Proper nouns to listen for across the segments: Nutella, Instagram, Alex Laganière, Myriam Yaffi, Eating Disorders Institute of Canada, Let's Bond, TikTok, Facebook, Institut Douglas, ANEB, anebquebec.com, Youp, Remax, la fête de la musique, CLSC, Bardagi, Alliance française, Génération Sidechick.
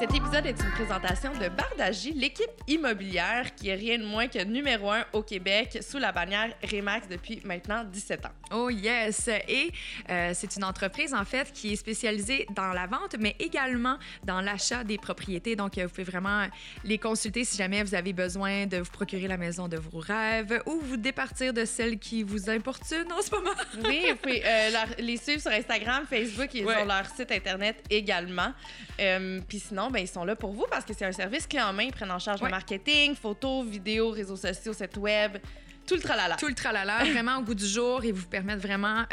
Cet épisode est une présentation de Bardagi, l'équipe immobilière qui est rien de moins que numéro 1 au Québec sous la bannière Remax depuis maintenant 17 ans. Oh yes! Et c'est une entreprise en fait qui est spécialisée dans la vente, mais également dans l'achat des propriétés. Donc, vous pouvez vraiment les consulter si jamais vous avez besoin de vous procurer la maison de vos rêves ou vous départir de celle qui vous importune en ce moment. Oui, vous pouvez les suivre sur Instagram, Facebook, ils ont leur site Internet également. Puis sinon, ben, ils sont là pour vous parce que c'est un service clé en main. Ils prennent en charge le marketing, photos, vidéos, réseaux sociaux, site web, tout le tralala. Tout le tralala, vraiment au goût du jour et vous permettent vraiment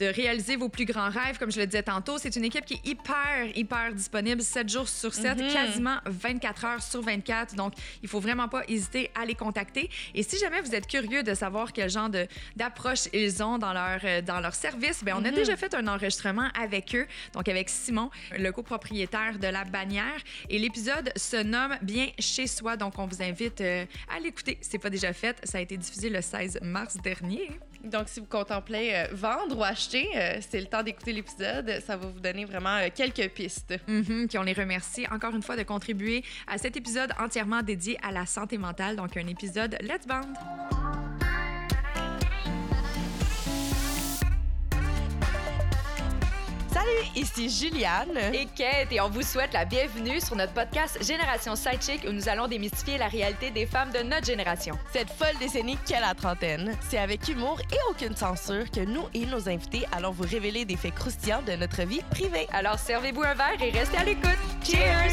de réaliser vos plus grands rêves. Comme je le disais tantôt, c'est une équipe qui est hyper disponible 7 jours sur 7, quasiment 24 heures sur 24. Donc, il ne faut vraiment pas hésiter à les contacter. Et si jamais vous êtes curieux de savoir quel genre d'approche ils ont dans leur service, bien, on a déjà fait un enregistrement avec eux, donc avec Simon, le copropriétaire de La Bannière. Et l'épisode se nomme « Bien chez soi ». Donc, on vous invite à l'écouter. C'est pas déjà fait. Ça a été diffusé le 16 mars dernier. Donc, si vous contemplez vendre ou acheter, c'est le temps d'écouter l'épisode. Ça va vous donner vraiment quelques pistes. Puis on les remercie encore une fois de contribuer à cet épisode entièrement dédié à la santé mentale. Donc, un épisode Let's Bond. Salut, ici Juliane et Kate et on vous souhaite la bienvenue sur notre podcast Génération Sidechick où nous allons démystifier la réalité des femmes de notre génération. Cette folle décennie qu'est la trentaine, c'est avec humour et aucune censure que nous et nos invités allons vous révéler des faits croustillants de notre vie privée. Alors servez-vous un verre et restez à l'écoute. Cheers!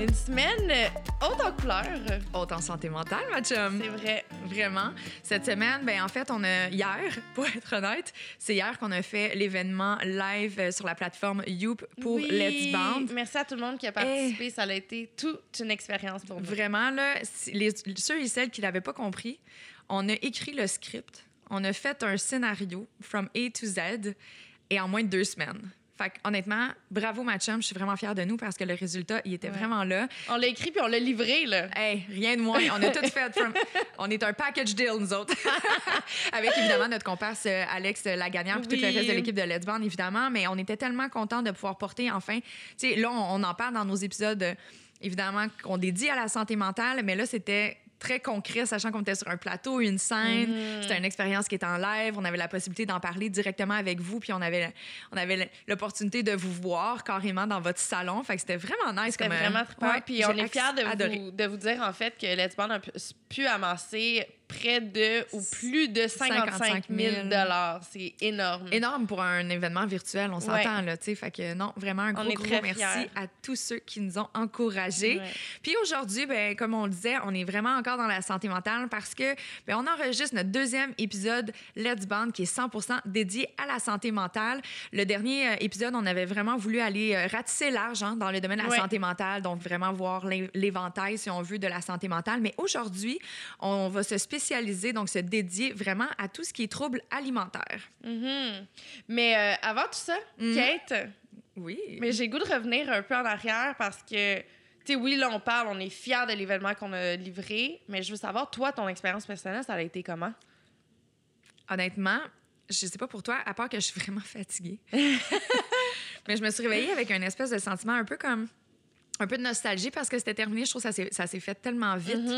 Une semaine haute en couleurs. Haute en santé mentale, ma chum. C'est vrai. Vraiment. Cette semaine, ben en fait, on a hier, pour être honnête, c'est hier qu'on a fait l'événement live sur la plateforme Youp pour Let's Bond. Merci à tout le monde qui a participé. Ça a été toute une expérience pour nous. Vraiment, là, ceux et celles qui ne l'avaient pas compris, on a écrit le script, on a fait un scénario from A to Z et en moins de 2 semaines. Fait honnêtement, bravo ma chum, je suis vraiment fière de nous parce que le résultat, il était vraiment là. On l'a écrit puis on l'a livré, là. Hey, rien de moins. On a tout fait. On est un package deal, nous autres. Avec, évidemment, notre comparse Alex Laganière puis tout le reste de l'équipe de Let's Bond, évidemment. Mais on était tellement contents de pouvoir porter, enfin... Tu sais, là, on en parle dans nos épisodes, évidemment, qu'on dédie à la santé mentale, mais là, c'était... très concret, sachant qu'on était sur un plateau, une scène. C'était une expérience qui était en live. On avait la possibilité d'en parler directement avec vous. Puis on avait l'opportunité de vous voir carrément dans votre salon. Fait que c'était vraiment nice. C'était vraiment trippant. Puis on est fiers de vous dire, en fait, que Let's Bond a pu amasser près de ou plus de 55 000 $. C'est énorme. Énorme pour un événement virtuel, on s'entend, là, tu sais. Fait que non, vraiment un gros merci à tous ceux qui nous ont encouragés. Puis aujourd'hui, ben, comme on le disait, on est vraiment encore dans la santé mentale parce que ben, on enregistre notre 2e épisode Let's Bond qui est 100% dédié à la santé mentale. Le dernier épisode, on avait vraiment voulu aller ratisser large dans le domaine de la santé mentale, donc vraiment voir l'éventail, si on veut, de la santé mentale. Mais aujourd'hui, on va se spécialisé, donc se dédier vraiment à tout ce qui est troubles alimentaires. Mais avant tout ça, Kate, mais j'ai goût de revenir un peu en arrière parce que, tu sais, oui, là, on parle, on est fiers de l'événement qu'on a livré, mais je veux savoir, toi, ton expérience personnelle, ça a été comment? Honnêtement, je sais pas pour toi, à part que je suis vraiment fatiguée. Mais je me suis réveillée avec une espèce de sentiment un peu comme... un peu de nostalgie parce que c'était terminé. Je trouve que ça s'est fait tellement vite.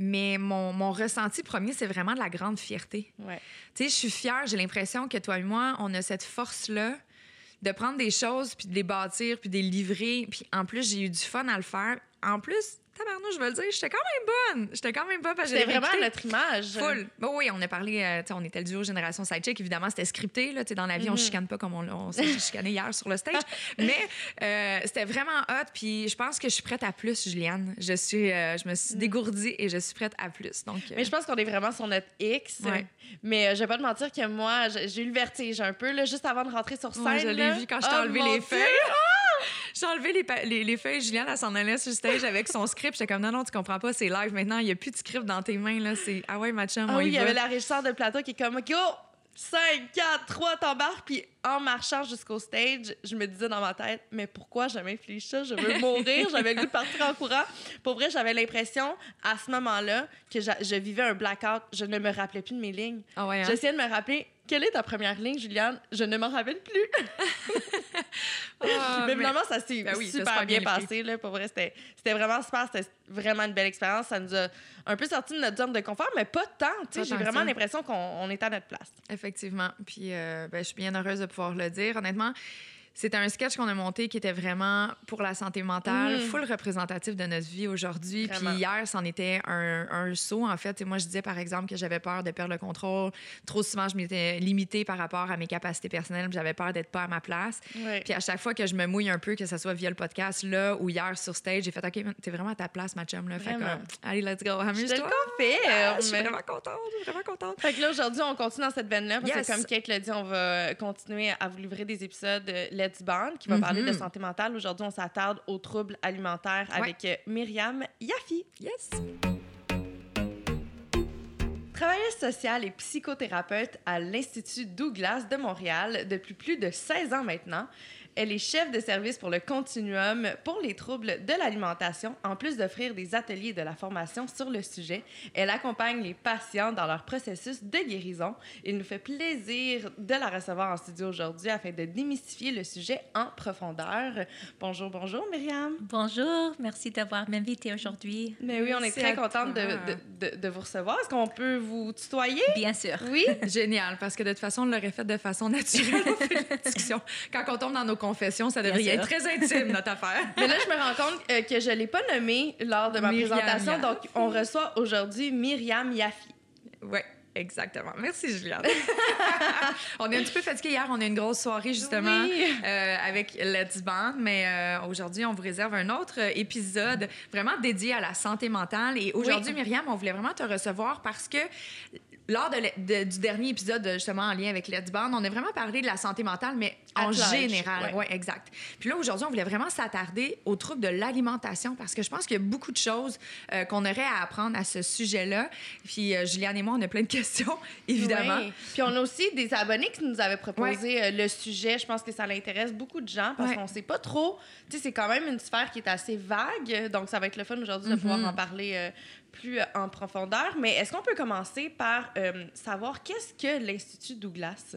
Mais mon ressenti premier, c'est vraiment de la grande fierté. Tu sais, je suis fière. J'ai l'impression que toi et moi, on a cette force-là de prendre des choses, puis de les bâtir, puis de les livrer. Puis en plus, j'ai eu du fun à le faire. En plus... tabarnouche, je vais le dire, j'étais quand même bonne. J'étais quand même bonne parce que j'avais vraiment notre image. Full. Bon, oui, on a parlé, on était le duo Génération Sidechick. Évidemment, c'était scripté. Là, dans la vie, on chicane pas comme on s'est chicané hier sur le stage. Mais c'était vraiment hot. Puis je pense que je suis prête à plus, Juliane. Je me suis dégourdie et je suis prête à plus. Donc, mais je pense qu'on est vraiment sur notre X. Mais je vais pas te mentir que moi, j'ai eu le vertige un peu là, juste avant de rentrer sur scène. Je l'ai vu quand je t'ai enlevé les feuilles. J'ai enlevé les feuilles. Juliane, elle s'en allait sur le stage avec son script. J'étais comme, non, tu comprends pas, c'est live maintenant. Il n'y a plus de script dans tes mains. Là. C'est ah ouais, ma chum, on y va. Il y avait la régisseur de plateau qui est comme, OK, oh, 5, 4, 3, t'embarques. Puis en marchant jusqu'au stage, je me disais dans ma tête, mais pourquoi je m'inflige ça? Je veux mourir. J'avais le goût de partir en courant. Pour vrai, j'avais l'impression à ce moment-là que je vivais un blackout. Je ne me rappelais plus de mes lignes. J'essayais de me rappeler Quelle est ta première ligne, Juliane? Je ne m'en rappelle plus. Mais finalement, ça s'est super bien passé. Là, pour vrai, c'était vraiment super. C'était vraiment une belle expérience. Ça nous a un peu sorti de notre zone de confort, mais pas tant. J'ai vraiment l'impression qu'on est à notre place. Effectivement. Puis je suis bien heureuse de pouvoir le dire. Honnêtement, c'était un sketch qu'on a monté qui était vraiment pour la santé mentale, full représentatif de notre vie aujourd'hui. Vraiment. Puis hier, c'en était un saut, en fait. Et moi, je disais, par exemple, que j'avais peur de perdre le contrôle. Trop souvent, je m'étais limitée par rapport à mes capacités personnelles. J'avais peur d'être pas à ma place. Oui. Puis à chaque fois que je me mouille un peu, que ce soit via le podcast, là, ou hier sur stage, j'ai fait « OK, t'es vraiment à ta place, ma chum. » Fait que allez, let's go. Amuse-toi. Je te le confirme. Je suis vraiment contente. Fait que là, aujourd'hui, on continue dans cette veine-là. Parce que comme Kate l'a dit, on va continuer à vous livrer des épisodes Let's Bond, qui va parler de santé mentale. Aujourd'hui, on s'attarde aux troubles alimentaires avec Myriam Yaffi. Yes! Travailleuse sociale et psychothérapeute à l'Institut Douglas de Montréal depuis plus de 16 ans maintenant. Elle est chef de service pour le continuum pour les troubles de l'alimentation. En plus d'offrir des ateliers et de la formation sur le sujet, elle accompagne les patients dans leur processus de guérison. Il nous fait plaisir de la recevoir en studio aujourd'hui afin de démystifier le sujet en profondeur. Bonjour, bonjour Myriam. Bonjour, merci d'avoir m'invitée aujourd'hui. Mais oui, on est très contente de vous recevoir. Est-ce qu'on peut vous tutoyer? Bien sûr. Oui? Génial, parce que de toute façon, on l'aurait fait de façon naturelle au fil de la discussion. Quand on tombe dans nos confession, ça devrait être très intime, notre affaire. Mais là, je me rends compte que je ne l'ai pas nommée lors de ma présentation. Yaffi. Donc, on reçoit aujourd'hui Myriam Yaffi. Oui, exactement. Merci, Juliane. On est un petit peu fatigués hier. On a une grosse soirée, justement, avec Let's Band. Mais aujourd'hui, on vous réserve un autre épisode vraiment dédié à la santé mentale. Et aujourd'hui, Myriam, on voulait vraiment te recevoir parce que lors du dernier épisode, justement, en lien avec Let's Bond, on a vraiment parlé de la santé mentale, mais en général. Oui, exact. Puis là, aujourd'hui, on voulait vraiment s'attarder aux troubles de l'alimentation parce que je pense qu'il y a beaucoup de choses qu'on aurait à apprendre à ce sujet-là. Puis Juliane et moi, on a plein de questions, évidemment. Oui. Puis on a aussi des abonnés qui nous avaient proposé le sujet. Je pense que ça l'intéresse beaucoup de gens parce qu'on ne sait pas trop. Tu sais, c'est quand même une sphère qui est assez vague. Donc, ça va être le fun aujourd'hui de pouvoir en parler plus en profondeur, mais est-ce qu'on peut commencer par savoir qu'est-ce que l'Institut Douglas?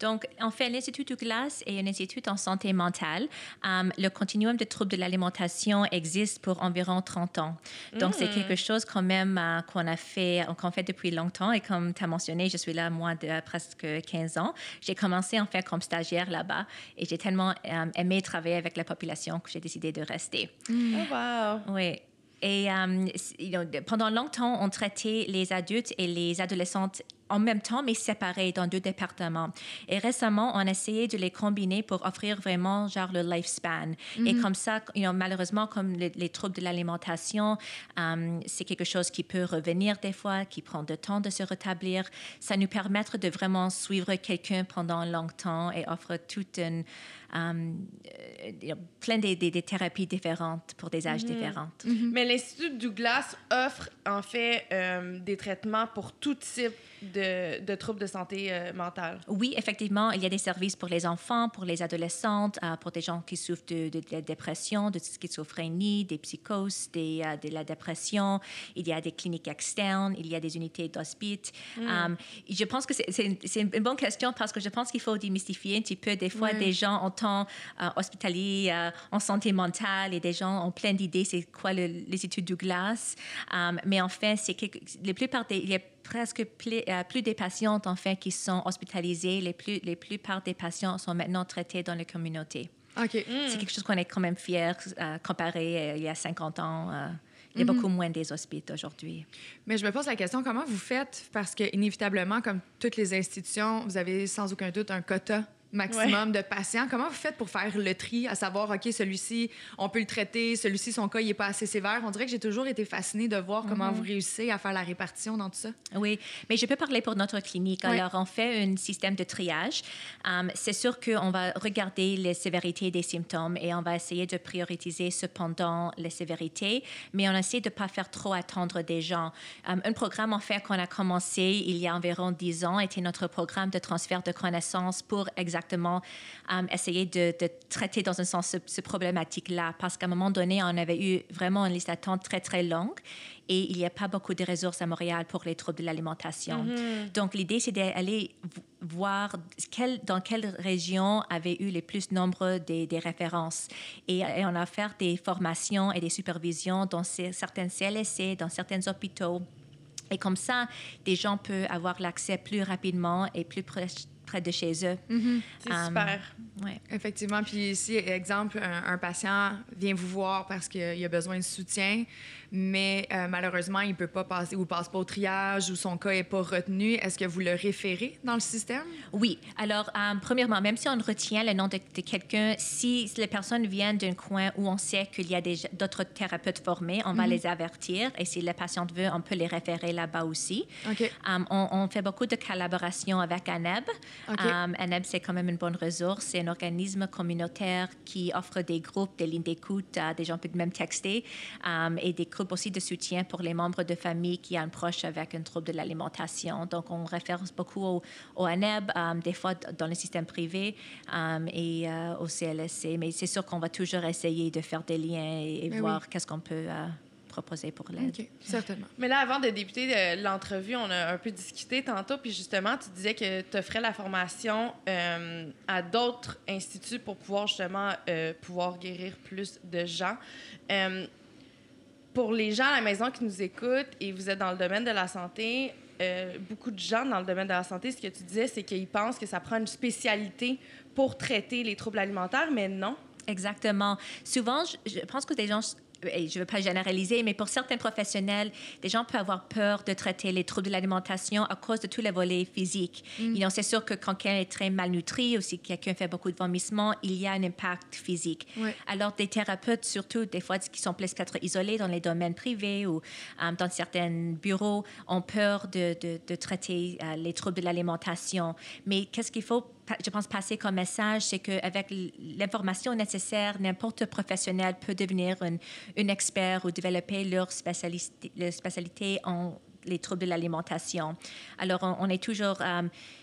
Donc, en fait, l'Institut Douglas est un institut en santé mentale. Le continuum de troubles de l'alimentation existe pour environ 30 ans. Donc, c'est quelque chose quand même qu'on fait depuis longtemps. Et comme tu as mentionné, je suis là, moi, de presque 15 ans. J'ai commencé, en fait, comme stagiaire là-bas. Et j'ai tellement aimé travailler avec la population que j'ai décidé de rester. Oh, wow! Oui. Et pendant longtemps, on traitait les adultes et les adolescentes en même temps, mais séparés dans deux départements. Et récemment, on a essayé de les combiner pour offrir vraiment genre le lifespan. Et comme ça, malheureusement, comme les troubles de l'alimentation, c'est quelque chose qui peut revenir des fois, qui prend du temps de se rétablir. Ça nous permet de vraiment suivre quelqu'un pendant longtemps et offre toute une plein des thérapies différentes pour des âges différents. Mais l'Institut Douglas offre en fait des traitements pour tout type de troubles de santé mentale. Oui, effectivement, il y a des services pour les enfants, pour les adolescentes, pour des gens qui souffrent de dépression, de schizophrénie, des psychoses, de la dépression. Il y a des cliniques externes, il y a des unités d'hospice. Je pense que c'est une bonne question parce que je pense qu'il faut démystifier un petit peu. Des fois, des gens en temps hospitalier, en santé mentale, et des gens ont plein d'idées. C'est quoi l'Institut Douglas? Mais en fait, la plupart des... Il y a presque plus des patients, en fait, qui sont hospitalisés. La plupart des patients sont maintenant traités dans la communauté. Okay. C'est quelque chose qu'on est quand même fiers comparé il y a 50 ans. Il y a beaucoup moins des hôpitaux aujourd'hui. Mais je me pose la question, comment vous faites? Parce que inévitablement, comme toutes les institutions, vous avez sans aucun doute un quota maximum de patients. Comment vous faites pour faire le tri, à savoir, OK, celui-ci, on peut le traiter, celui-ci, son cas, il n'est pas assez sévère? On dirait que j'ai toujours été fascinée de voir comment vous réussissez à faire la répartition dans tout ça. Oui, mais je peux parler pour notre clinique. Oui. Alors, on fait un système de triage. C'est sûr qu'on va regarder les sévérités des symptômes et on va essayer de prioriser cependant les sévérités, mais on essaie de ne pas faire trop attendre des gens. Un programme, en fait, qu'on a commencé il y a environ 10 ans était notre programme de transfert de connaissances pour exactement exactement essayer de traiter dans un sens ce problématique-là, parce qu'à un moment donné, on avait eu vraiment une liste d'attente très, très longue et il n'y a pas beaucoup de ressources à Montréal pour les troubles de l'alimentation. Mm-hmm. Donc, l'idée, c'est d'aller voir dans quelle région avait eu les plus nombreux des références. Et on a fait des formations et des supervisions dans certaines CLSC, dans certains hôpitaux. Et comme ça, des gens peuvent avoir l'accès plus rapidement et plus près de chez eux. Mm-hmm. C'est super. Ouais. Effectivement. Puis si, exemple, un patient vient vous voir parce qu'il a besoin de soutien, mais malheureusement, il ne peut pas passer ou passe pas au triage ou son cas n'est pas retenu, est-ce que vous le référez dans le système? Oui. Alors, premièrement, même si on retient le nom de quelqu'un, si les personnes viennent d'un coin où on sait qu'il y a d'autres thérapeutes formés, on va les avertir. Et si le patient veut, on peut les référer là-bas aussi. Okay. On fait beaucoup de collaboration avec ANEB. Okay. ANEB, c'est quand même une bonne ressource. C'est un organisme communautaire qui offre des groupes, des lignes d'écoute, des gens peuvent même texter, et des groupes aussi de soutien pour les membres de famille qui ont un proche avec un trouble de l'alimentation. Donc, on réfère beaucoup au ANEB, des fois dans le système privé et au CLSC. Mais c'est sûr qu'on va toujours essayer de faire des liens et voir qu'est-ce qu'on peut... proposer pour l'aide. Okay, certainement. Mais là, avant de débuter l'entrevue, on a un peu discuté tantôt, puis justement, tu disais que tu offrais la formation à d'autres instituts pour pouvoir justement pouvoir guérir plus de gens. Pour les gens à la maison qui nous écoutent, et vous êtes dans le domaine de la santé, beaucoup de gens dans le domaine de la santé, ce que tu disais, c'est qu'ils pensent que ça prend une spécialité pour traiter les troubles alimentaires, mais non. Exactement. Souvent, je pense que des gens... Et je ne veux pas généraliser, mais pour certains professionnels, des gens peuvent avoir peur de traiter les troubles de l'alimentation à cause de tout le volet physique. Mm. C'est sûr que quand quelqu'un est très malnutri ou si quelqu'un fait beaucoup de vomissements, il y a un impact physique. Oui. Alors, des thérapeutes, surtout des fois qui sont peut-être isolés dans les domaines privés ou dans certains bureaux, ont peur de traiter les troubles de l'alimentation. Mais qu'est-ce qu'il faut, je pense, passer comme message, c'est qu'avec l'information nécessaire, n'importe professionnel peut devenir un expert ou développer leur spécialité en les troubles de l'alimentation. Alors, on est toujours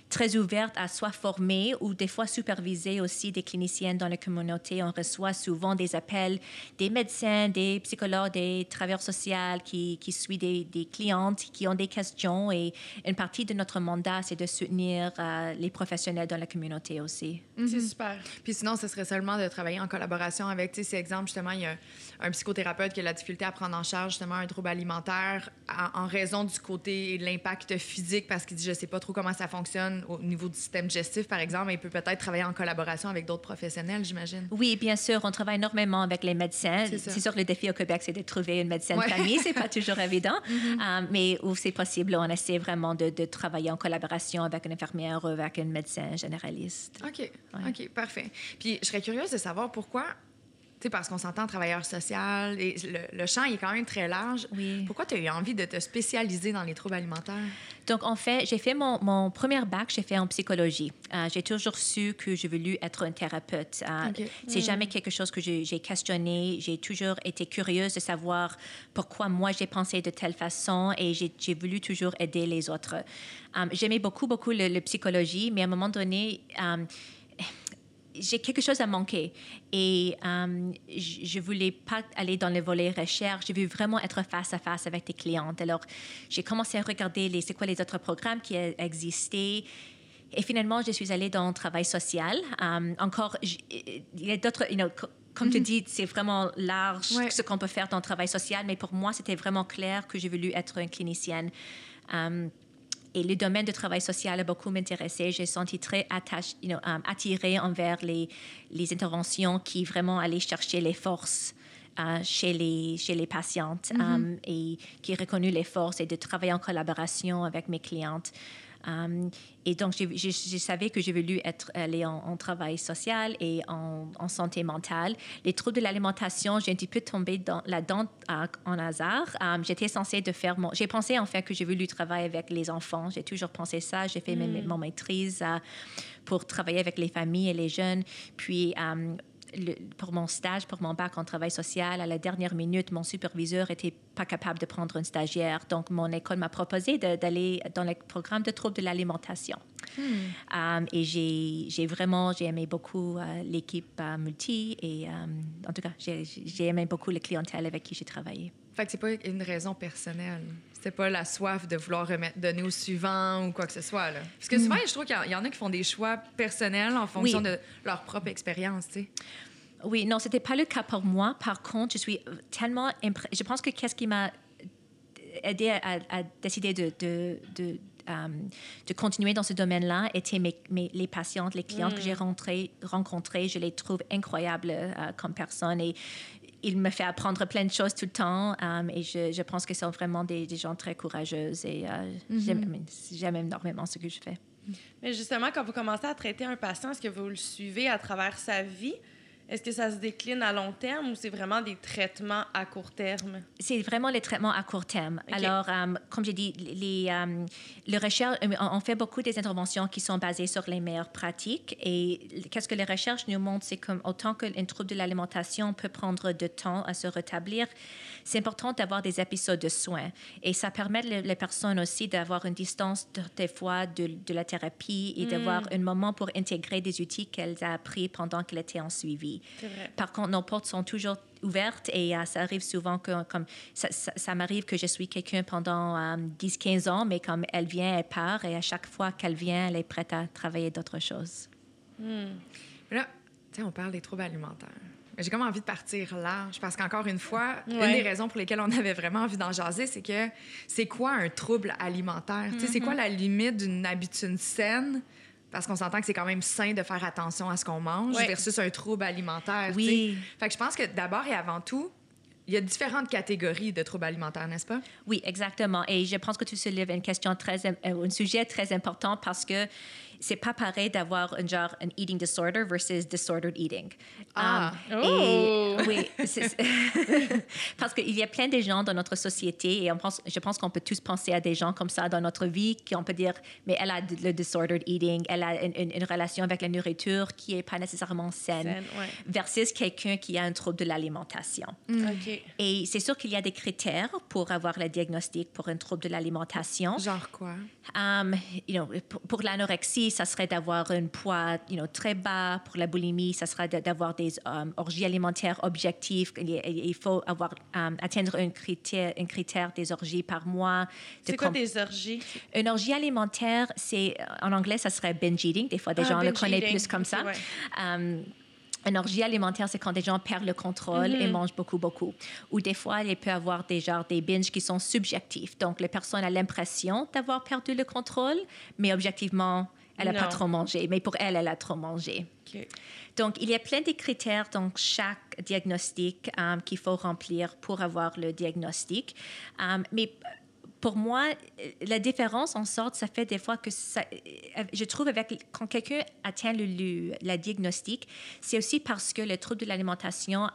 très ouverte à soit former ou des fois superviser aussi des cliniciennes dans la communauté. On reçoit souvent des appels des médecins, des psychologues, des travailleurs sociaux qui suivent des clientes qui ont des questions. Et une partie de notre mandat, c'est de soutenir les professionnels dans la communauté aussi. Mm-hmm. C'est super. Puis sinon, ce serait seulement de travailler en collaboration avec, tu sais, ces exemples, justement, il y a un psychothérapeute qui a la difficulté à prendre en charge justement un trouble alimentaire en raison du côté et de l'impact physique parce qu'il dit « je ne sais pas trop comment ça fonctionne ». Au niveau du système digestif, par exemple, il peut peut-être travailler en collaboration avec d'autres professionnels, j'imagine. Oui, bien sûr. On travaille énormément avec les médecins. C'est sûr que le défi au Québec, c'est de trouver une médecin de famille. C'est pas toujours évident. Mm-hmm. Mais où c'est possible, on essaie vraiment de travailler en collaboration avec une infirmière ou avec un médecin généraliste. OK. Ouais. OK, parfait. Puis, je serais curieuse de savoir pourquoi... T'sais, parce qu'on s'entend travailleur social, et le champ il est quand même très large. Oui. Pourquoi tu as eu envie de te spécialiser dans les troubles alimentaires? Donc, j'ai fait mon premier bac, j'ai fait en psychologie. J'ai toujours su que je voulais être un thérapeute. Okay. C'est jamais quelque chose que j'ai questionné. J'ai toujours été curieuse de savoir pourquoi moi j'ai pensé de telle façon et j'ai voulu toujours aider les autres. J'aimais beaucoup la psychologie, mais à un moment donné... j'ai quelque chose à manquer et je ne voulais pas aller dans le volet recherche. Je voulais vraiment être face à face avec des clientes. Alors, j'ai commencé à regarder c'est quoi les autres programmes qui existaient. Et finalement, je suis allée dans le travail social. Encore, il y a d'autres... Comme tu dis, c'est vraiment large ce qu'on peut faire dans le travail social, mais pour moi, c'était vraiment clair que j'ai voulu être une clinicienne. Et le domaine de travail social a beaucoup m'intéressé. J'ai senti très attirée envers les interventions qui vraiment allaient chercher les forces chez les patientes et qui reconnaissent les forces et de travailler en collaboration avec mes clientes. Et donc, je savais que j'ai voulu aller en travail social et en santé mentale. Les troubles de l'alimentation, j'ai un petit peu tombé là-dedans en hasard. J'étais censée j'ai pensé, en fait, que j'ai voulu travailler avec les enfants. J'ai toujours pensé ça. J'ai fait mon maîtrise pour travailler avec les familles et les jeunes. Puis... pour mon stage, pour mon bac en travail social, à la dernière minute, mon superviseur n'était pas capable de prendre une stagiaire. Donc, mon école m'a proposé d'aller dans le programme de troubles de l'alimentation. Et j'ai aimé beaucoup l'équipe multi et en tout cas, j'ai aimé beaucoup la clientèle avec qui j'ai travaillé. Fait que c'est pas une raison personnelle. C'était pas la soif de vouloir donner au suivant ou quoi que ce soit, là. Parce que souvent, je trouve qu'il y en a qui font des choix personnels en fonction de leur propre expérience, tu sais. Oui, non, c'était pas le cas pour moi. Par contre, je suis tellement... Je pense que qu'est-ce qui m'a aidé à décider de continuer dans ce domaine-là étaient les patientes, les clientes que j'ai rencontrées. Je les trouve incroyables comme personnes et il me fait apprendre plein de choses tout le temps et je pense que ce sont vraiment des gens très courageuses et j'aime énormément ce que je fais. Mais justement, quand vous commencez à traiter un patient, est-ce que vous le suivez à travers sa vie? Est-ce que ça se décline à long terme ou c'est vraiment des traitements à court terme? C'est vraiment les traitements à court terme. Okay. Alors, comme j'ai dit, les recherches, on fait beaucoup des interventions qui sont basées sur les meilleures pratiques. Et qu'est-ce que les recherches nous montrent, c'est qu'autant qu'un trouble de l'alimentation peut prendre du temps à se rétablir, c'est important d'avoir des épisodes de soins. Et ça permet les personnes aussi d'avoir une distance, des fois, de la thérapie et d'avoir un moment pour intégrer des outils qu'elles ont appris pendant qu'elles étaient en suivi. Par contre, nos portes sont toujours ouvertes et ça arrive souvent que, ça m'arrive que je suis quelqu'un pendant 10-15 ans, mais comme elle vient, elle part et à chaque fois qu'elle vient, elle est prête à travailler d'autres choses. Mais là, tu sais, on parle des troubles alimentaires. Mais j'ai comme envie de partir large parce qu'encore une fois, une des raisons pour lesquelles on avait vraiment envie d'en jaser, c'est que c'est quoi un trouble alimentaire? Tu sais, c'est quoi la limite d'une habitude saine? Parce qu'on s'entend que c'est quand même sain de faire attention à ce qu'on mange versus un trouble alimentaire. Oui. Fait que je pense que d'abord et avant tout, il y a différentes catégories de troubles alimentaires, n'est-ce pas? Oui, exactement. Et je pense que tu soulèves un sujet très important parce que c'est pas pareil d'avoir un eating disorder versus disordered eating. Parce qu'il y a plein de gens dans notre société et je pense qu'on peut tous penser à des gens comme ça dans notre vie qui on peut dire, mais elle a le disordered eating, elle a une relation avec la nourriture qui n'est pas nécessairement saine versus quelqu'un qui a un trouble de l'alimentation. Okay. Et c'est sûr qu'il y a des critères pour avoir le diagnostic pour un trouble de l'alimentation. Genre quoi? Pour l'anorexie, ça serait d'avoir un poids très bas. Pour la boulimie, ça serait d'avoir des orgies alimentaires objectives. Il faut atteindre un critère des orgies par mois. C'est quoi des orgies? Une orgie alimentaire, c'est en anglais, ça serait binge eating. Des fois, des gens le connaissent plus comme ça. Une orgie alimentaire, c'est quand des gens perdent le contrôle et mangent beaucoup, beaucoup. Ou des fois, il peut y avoir des binges qui sont subjectifs. Donc, la personne a l'impression d'avoir perdu le contrôle, mais objectivement, elle n'a pas trop mangé. Mais pour elle, elle a trop mangé. Okay. Donc, il y a plein de critères dans chaque diagnostic qu'il faut remplir pour avoir le diagnostic. Mais... pour moi, la différence, en sorte, ça fait des fois que je trouve quand quelqu'un atteint le diagnostic, c'est aussi parce que le trouble de l'alimentation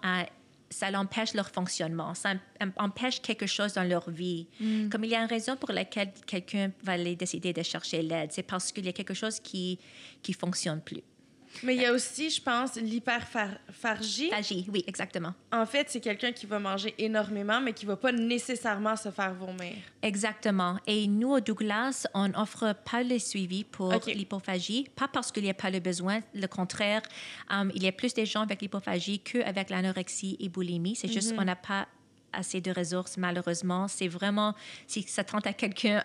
ça l'empêche leur fonctionnement, ça empêche quelque chose dans leur vie. Comme il y a une raison pour laquelle quelqu'un va décider de chercher l'aide, c'est parce qu'il y a quelque chose qui ne fonctionne plus. Mais il y a aussi, je pense, l'hyperphagie. Phagie, oui, exactement. En fait, c'est quelqu'un qui va manger énormément, mais qui ne va pas nécessairement se faire vomir. Exactement. Et nous, au Douglas, on n'offre pas le suivi pour l'hypophagie, pas parce qu'il n'y a pas le besoin. Le contraire, il y a plus de gens avec l'hypophagie qu'avec l'anorexie et boulimie. C'est juste qu'on n'a pas assez de ressources, malheureusement. C'est vraiment, si ça tente à quelqu'un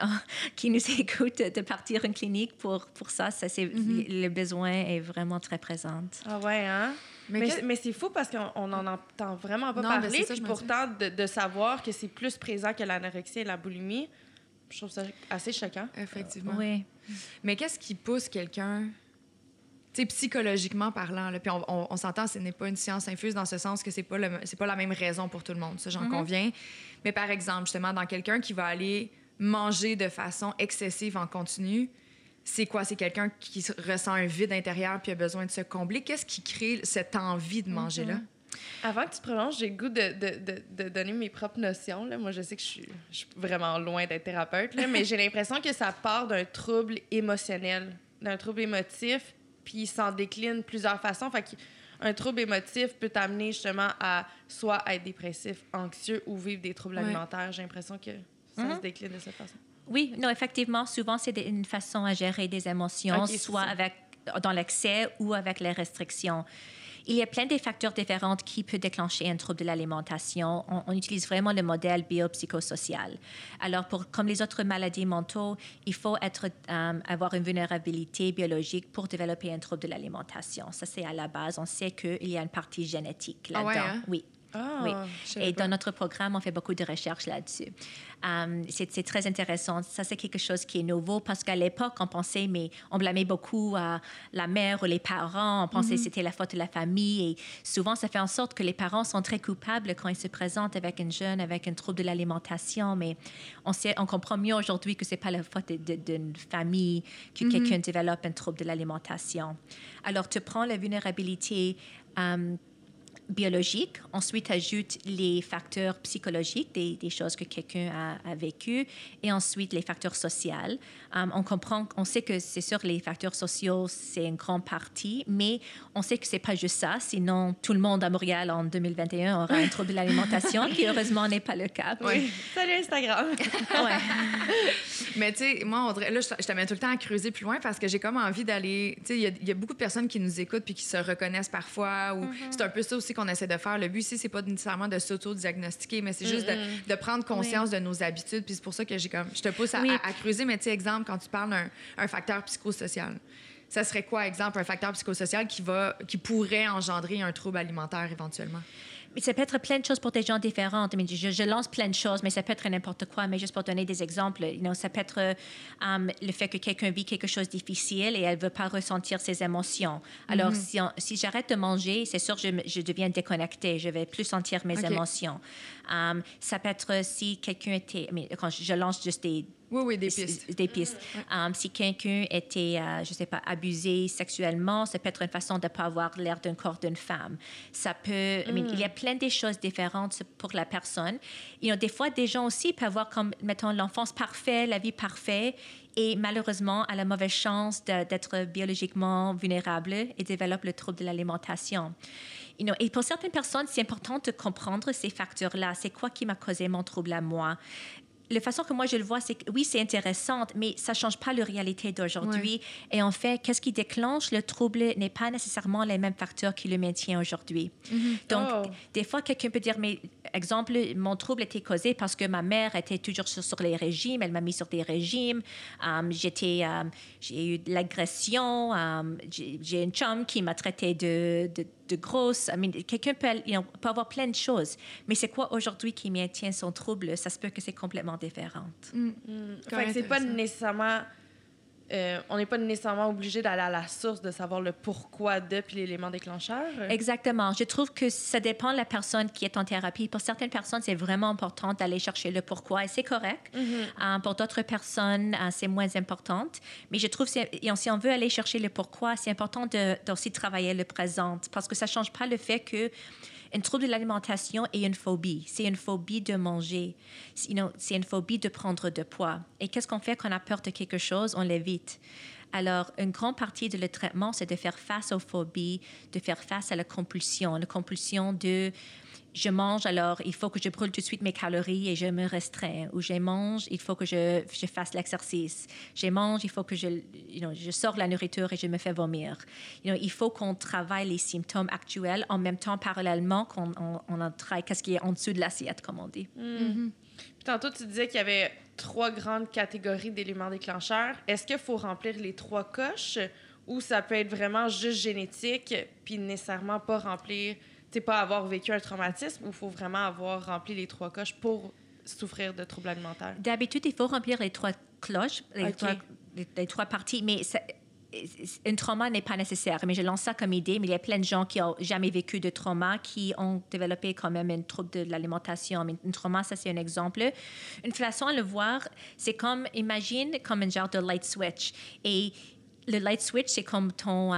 qui nous écoute de partir en clinique pour ça, le besoin est vraiment très présent. Ah ouais, hein? Mais c'est fou parce qu'on n'en entend vraiment pas parler. Ben ça, puis pourtant, de savoir que c'est plus présent que l'anorexie et la boulimie, je trouve ça assez choquant. Effectivement. Oui. Mais qu'est-ce qui pousse quelqu'un... T'sais, psychologiquement parlant, puis on s'entend, ce n'est pas une science infuse dans ce sens que c'est pas la même raison pour tout le monde, ça j'en conviens. Mais par exemple, justement, dans quelqu'un qui va aller manger de façon excessive en continu, c'est quoi? C'est quelqu'un qui ressent un vide intérieur puis a besoin de se combler. Qu'est-ce qui crée cette envie de manger là? Avant que tu prolonges, j'ai le goût de donner mes propres notions. Là. Moi, je sais que je suis vraiment loin d'être thérapeute, là, mais j'ai l'impression que ça part d'un trouble émotionnel, d'un trouble émotif, puis il s'en décline plusieurs façons. Fait qu'un trouble émotif peut t'amener justement à soit être dépressif, anxieux ou vivre des troubles alimentaires. J'ai l'impression que ça se décline de cette façon. Oui, non, effectivement, souvent, c'est une façon à gérer des émotions, okay, soit dans l'excès ou avec les restrictions. Il y a plein de facteurs différents qui peuvent déclencher un trouble de l'alimentation. On utilise vraiment le modèle biopsychosocial. Alors, comme les autres maladies mentaux, il faut avoir une vulnérabilité biologique pour développer un trouble de l'alimentation. Ça, c'est à la base. On sait qu'il y a une partie génétique là-dedans. Ah ouais, hein? Oui. Ah, oui. Et dans notre programme, on fait beaucoup de recherches là-dessus. C'est très intéressant. Ça, c'est quelque chose qui est nouveau parce qu'à l'époque, on pensait, mais on blâmait beaucoup la mère ou les parents. On pensait que c'était la faute de la famille. Et souvent, ça fait en sorte que les parents sont très coupables quand ils se présentent avec un jeune, avec un trouble de l'alimentation. Mais on comprend mieux aujourd'hui que ce n'est pas la faute d'une famille que quelqu'un développe un trouble de l'alimentation. Alors, tu prends la vulnérabilité biologique. Ensuite, ajoute les facteurs psychologiques, des choses que quelqu'un a vécues, et ensuite les facteurs sociaux. On sait que c'est sûr les facteurs sociaux, c'est une grande partie, mais on sait que c'est pas juste ça. Sinon, tout le monde à Montréal en 2021 aura un trouble de l'alimentation, qui heureusement n'est pas le cas. Oui. Salut Instagram. Ouais. Mais tu sais, moi, on dirait, là, je t'amène tout le temps à creuser plus loin parce que j'ai comme envie d'aller. Tu sais, il y a beaucoup de personnes qui nous écoutent puis qui se reconnaissent parfois, ou c'est un peu ça aussi qu'on essaie de faire. Le but ici, c'est pas nécessairement de s'auto-diagnostiquer, mais c'est juste de prendre conscience de nos habitudes. Puis c'est pour ça que je te pousse à creuser. Mais tu sais, exemple, quand tu parles d'un facteur psychosocial, ça serait quoi, exemple, un facteur psychosocial qui pourrait engendrer un trouble alimentaire éventuellement? Mais ça peut être plein de choses pour des gens différents. Je lance plein de choses, mais ça peut être n'importe quoi. Mais juste pour donner des exemples, ça peut être le fait que quelqu'un vit quelque chose de difficile et elle ne veut pas ressentir ses émotions. Alors, si j'arrête de manger, c'est sûr que je deviens déconnectée. Je ne vais plus sentir mes émotions. Ça peut être si quelqu'un était... Mais quand je lance juste des pistes. Des pistes. Si quelqu'un était, je ne sais pas, abusé sexuellement, ça peut être une façon de ne pas avoir l'air d'un corps d'une femme. Ça peut... Il y a plein de choses différentes pour la personne. Des fois, des gens aussi peuvent avoir comme, mettons, l'enfance parfaite, la vie parfaite, et malheureusement, a la mauvaise chance d'être biologiquement vulnérable et développe le trouble de l'alimentation. Et pour certaines personnes, c'est important de comprendre ces facteurs-là. C'est quoi qui m'a causé mon trouble à moi? La façon que moi je le vois, c'est que oui, c'est intéressant, mais ça ne change pas la réalité d'aujourd'hui. Ouais. Et en fait, qu'est-ce qui déclenche le trouble n'est pas nécessairement les mêmes facteurs qui le maintiennent aujourd'hui. Donc, des fois, quelqu'un peut dire, mais exemple, mon trouble était causé parce que ma mère était toujours sur les régimes, elle m'a mis sur des régimes, j'ai eu de l'agression, j'ai une chum qui m'a traité de grosse. Quelqu'un peut avoir plein de choses, mais c'est quoi aujourd'hui qui maintient son trouble? Ça se peut que c'est complètement différent. Fait que c'est pas nécessairement... on n'est pas nécessairement obligé d'aller à la source de savoir le pourquoi de puis l'élément déclencheur. Exactement. Je trouve que ça dépend de la personne qui est en thérapie. Pour certaines personnes, c'est vraiment important d'aller chercher le pourquoi et c'est correct. Pour d'autres personnes, c'est moins important. Mais je trouve que si on veut aller chercher le pourquoi, c'est important d'aussi travailler le présent parce que ça ne change pas le fait que un trouble de l'alimentation est une phobie. C'est une phobie de manger. C'est une phobie de prendre de poids. Et qu'est-ce qu'on fait quand on a peur de quelque chose? On l'évite. Alors, une grande partie de le traitement, c'est de faire face aux phobies, de faire face à la compulsion. La compulsion de... Je mange, alors il faut que je brûle tout de suite mes calories et je me restreins. Ou je mange, il faut que je fasse l'exercice. Je mange, il faut que je sors la nourriture et je me fais vomir. Il faut qu'on travaille les symptômes actuels en même temps, parallèlement, qu'on en travaille qu'est-ce qui est en dessous de l'assiette, comme on dit. Puis tantôt, tu disais qu'il y avait 3 grandes catégories d'éléments déclencheurs. Est-ce qu'il faut remplir les 3 coches ou ça peut être vraiment juste génétique puis nécessairement pas remplir... C'est pas avoir vécu un traumatisme ou il faut vraiment avoir rempli les 3 coches pour souffrir de troubles alimentaires? D'habitude, il faut remplir les 3 cloches, les 3 parties, mais un trauma n'est pas nécessaire. Mais je lance ça comme idée, mais il y a plein de gens qui n'ont jamais vécu de trauma, qui ont développé quand même un trouble de l'alimentation. Mais un trauma, ça, c'est un exemple. Une façon à le voir, c'est comme, imagine, comme un genre de light switch. Et le light switch, c'est comme ton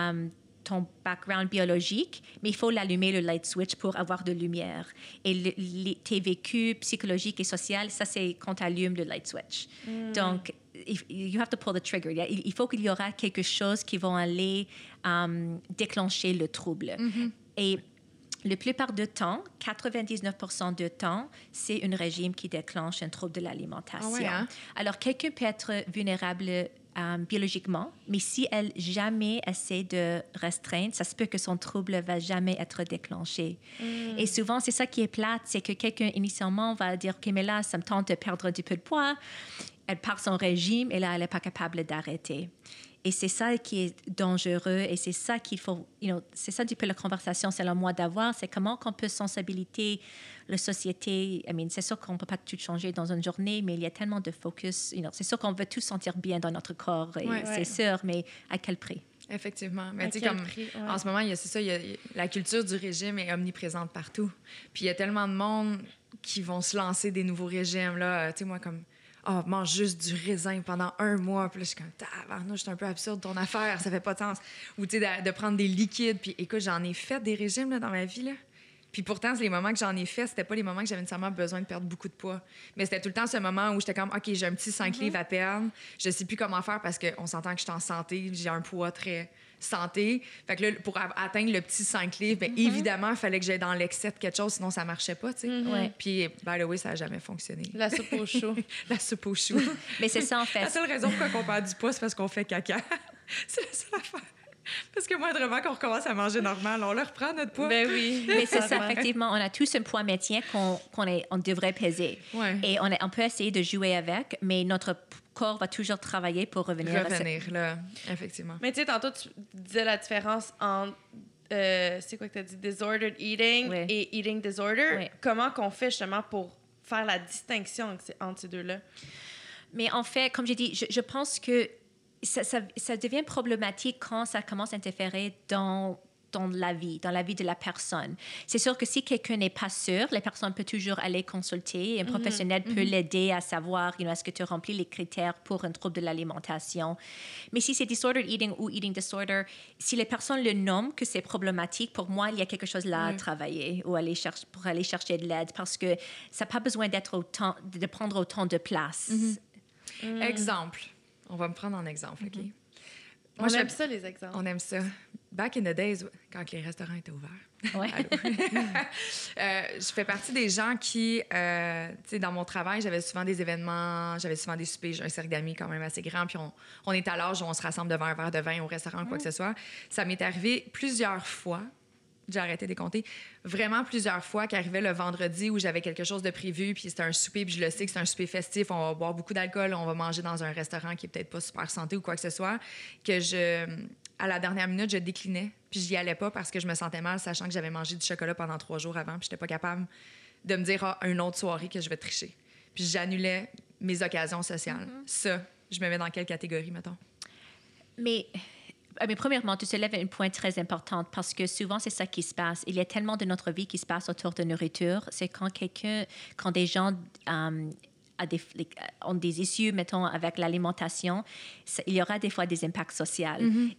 background biologique, mais il faut l'allumer, le light switch, pour avoir de lumière. Et tes vécus psychologiques et sociaux, ça, c'est quand tu allumes le light switch. Donc, you have to pull the trigger. Il faut qu'il y aura quelque chose qui va aller déclencher le trouble. Et La plupart du temps, 99% du temps, c'est un régime qui déclenche un trouble de l'alimentation. Ah ouais, hein? Alors, quelqu'un peut être vulnérable biologiquement, mais si elle jamais essaie de restreindre, ça se peut que son trouble ne va jamais être déclenché. Mm. Et souvent, c'est ça qui est plate, c'est que quelqu'un initialement va dire « Ok, mais là, ça me tente de perdre un petit peu de poids », elle part son régime et là, elle n'est pas capable d'arrêter. Et c'est ça qui est dangereux et c'est ça qu'il faut, c'est ça un peu la conversation, selon moi, d'avoir, c'est comment on peut sensibiliser la société. C'est sûr qu'on ne peut pas tout changer dans une journée, mais il y a tellement de focus. C'est sûr qu'on veut tous sentir bien dans notre corps, et ouais, c'est sûr, mais à quel prix? Effectivement. Mais tu sais, comme prix, ouais. En ce moment, la culture du régime est omniprésente partout. Puis il y a tellement de monde qui vont se lancer des nouveaux régimes, là, tu sais, moi, comme... « Ah, oh, mange juste du raisin pendant un mois. » Puis là, je suis comme « Tabarnouche, c'est un peu absurde ton affaire, ça fait pas de sens. » Ou tu sais, de prendre des liquides. Puis écoute, j'en ai fait des régimes là, dans ma vie, là. Puis pourtant, les moments que j'en ai fait, c'était pas les moments que j'avais nécessairement besoin de perdre beaucoup de poids. Mais c'était tout le temps ce moment où j'étais comme « Ok, j'ai un petit 5 livres à perdre. Je sais plus comment faire parce qu'on s'entend que je suis en santé. J'ai un poids très santé. » Fait que là, pour atteindre le petit 5 livres, bien évidemment, il fallait que j'aille dans l'excès de quelque chose, sinon ça marchait pas, tu sais. Puis, by the way, ça a jamais fonctionné. La soupe aux choux. La soupe aux choux. Mais c'est ça, en fait. La seule raison pourquoi on perd du poids, c'est parce qu'on fait caca. C'est la seule affaire. Parce que moindrement qu'on recommence à manger normal, on leur reprend notre poids. Ben oui. Mais c'est ça, effectivement. On a tous un poids métier qu'on devrait peser. Ouais. Et on peut essayer de jouer avec, mais notre corps va toujours travailler pour revenir. Là, effectivement. Mais tu sais, tantôt, tu disais la différence entre... c'est quoi que tu as dit? Disordered eating et eating disorder. Oui. Comment qu'on fait justement pour faire la distinction entre ces deux-là? Mais en fait, comme j'ai dit, je pense que ça devient problématique quand ça commence à interférer dans la vie de la personne. C'est sûr que si quelqu'un n'est pas sûr, la personne peut toujours aller consulter. Un professionnel peut l'aider à savoir, est-ce que tu remplis les critères pour un trouble de l'alimentation. Mais si c'est disordered eating ou eating disorder, si les personnes le nomment que c'est problématique, pour moi, il y a quelque chose là à travailler ou pour aller chercher de l'aide parce que ça n'a pas besoin de prendre autant de place. Exemple. On va me prendre en exemple, OK? Moi, on aime ça, les exemples. On aime ça. Back in the days, quand les restaurants étaient ouverts. Ouais. Je fais partie des gens qui, tu sais, dans mon travail, j'avais souvent des événements, j'avais souvent des soupers, j'ai un cercle d'amis quand même assez grand, puis on est à l'âge où on se rassemble devant un verre de vin au restaurant, quoi que ce soit. Ça m'est arrivé plusieurs fois, j'ai arrêté de compter, vraiment plusieurs fois qu'arrivait le vendredi où j'avais quelque chose de prévu, puis c'était un souper, puis je le sais que c'est un souper festif, on va boire beaucoup d'alcool, on va manger dans un restaurant qui est peut-être pas super santé ou quoi que ce soit, que à la dernière minute, je déclinais, puis j'y allais pas parce que je me sentais mal, sachant que j'avais mangé du chocolat pendant 3 jours avant, puis j'étais pas capable de me dire « Ah, une autre soirée que je vais tricher. » Puis j'annulais mes occasions sociales. Ça, je me mets dans quelle catégorie, mettons? Mais premièrement, tu soulèves un point très important parce que souvent, c'est ça qui se passe. Il y a tellement de notre vie qui se passe autour de nourriture. C'est quand des gens ont des issues, mettons, avec l'alimentation, il y aura des fois des impacts sociaux.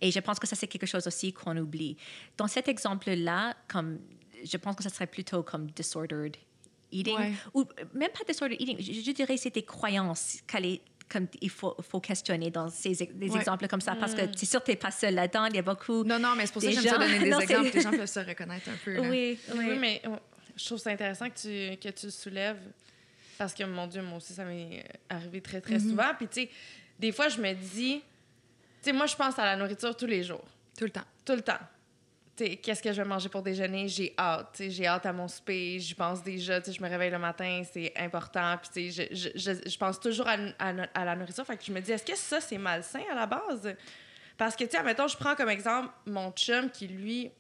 Et je pense que ça, c'est quelque chose aussi qu'on oublie. Dans cet exemple-là, je pense que ça serait plutôt comme « disordered eating ». Ou même pas « disordered eating », je dirais c'est des croyances comme il faut questionner dans des exemples comme ça, parce que c'est sûr que tu n'es pas seule là-dedans, il y a beaucoup... Non, mais c'est pour ça que j'aime ça donner des exemples, les gens peuvent se reconnaître un peu. Oui, mais je trouve ça intéressant que tu soulèves, parce que, mon Dieu, moi aussi, ça m'est arrivé très, très souvent. Puis, tu sais, des fois, je me dis... Tu sais, moi, je pense à la nourriture tous les jours. Tout le temps. Tu sais, qu'est-ce que je vais manger pour déjeuner? J'ai hâte. Tu sais, j'ai hâte à mon souper. J'y pense déjà. Tu sais, je me réveille le matin. C'est important. Puis, tu sais, je pense toujours à la nourriture. Fait que je me dis, est-ce que ça, c'est malsain à la base? Parce que, tu sais, admettons, je prends comme exemple mon chum qui, lui...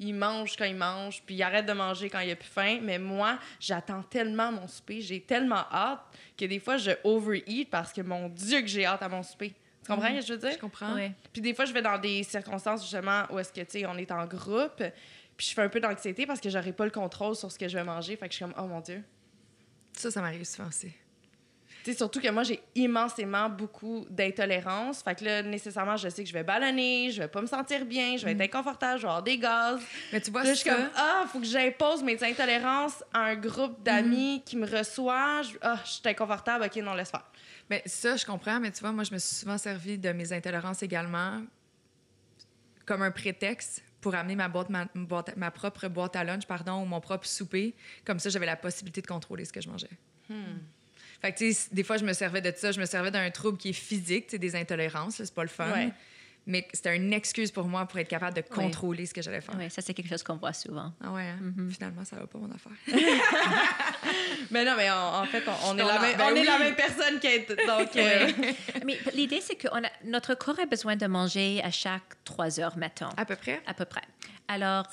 Il mange quand il mange, puis il arrête de manger quand il a plus faim. Mais moi, j'attends tellement mon souper, j'ai tellement hâte que des fois, je overeat parce que, mon Dieu, que j'ai hâte à mon souper. Tu comprends ce que je veux dire? Je comprends. Oui. Puis des fois, je vais dans des circonstances, justement, où est-ce que, tu sais, on est en groupe, puis je fais un peu d'anxiété parce que j'aurai pas le contrôle sur ce que je vais manger. Fait que je suis comme, oh mon Dieu. Ça m'arrive souvent aussi. Tu sais, surtout que moi, j'ai immensément beaucoup d'intolérance. Fait que là, nécessairement, je sais que je vais ballonner, je vais pas me sentir bien, je vais être inconfortable, je vais avoir des gaz. Mais tu vois, là, je suis comme, faut que j'impose mes intolérances à un groupe d'amis qui me reçoit. Je suis inconfortable, OK, non, laisse faire. Mais ça, je comprends, mais tu vois, moi, je me suis souvent servi de mes intolérances également comme un prétexte pour amener ma propre boîte à lunch, ou mon propre souper. Comme ça, j'avais la possibilité de contrôler ce que je mangeais. Fait que, tu sais, des fois, je me servais de ça. Je me servais d'un trouble qui est physique, tu sais, des intolérances. Là, c'est pas le fun. Ouais. Mais c'était une excuse pour moi pour être capable de contrôler ce que j'allais faire. Oui, ça, c'est quelque chose qu'on voit souvent. Ah ouais, hein? Finalement, ça va pas, mon affaire. Mais non, mais en fait, on est la même personne qui est... Donc, mais l'idée, c'est que notre corps a besoin de manger à chaque 3 heures, mettons. À peu près? À peu près. Alors...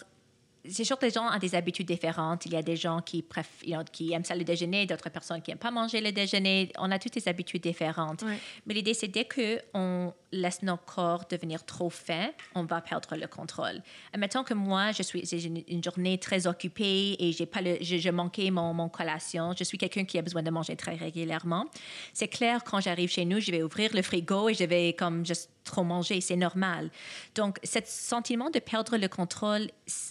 c'est sûr que les gens ont des habitudes différentes. Il y a des gens qui aiment ça le déjeuner, d'autres personnes qui n'aiment pas manger le déjeuner. On a toutes des habitudes différentes. Ouais. Mais l'idée, c'est dès qu'on laisse nos corps devenir trop fins, on va perdre le contrôle. Admettons que moi, j'ai une journée très occupée et je manquais mon collation. Je suis quelqu'un qui a besoin de manger très régulièrement. C'est clair, quand j'arrive chez nous, je vais ouvrir le frigo et je vais juste trop manger. C'est normal. Donc, ce sentiment de perdre le contrôle,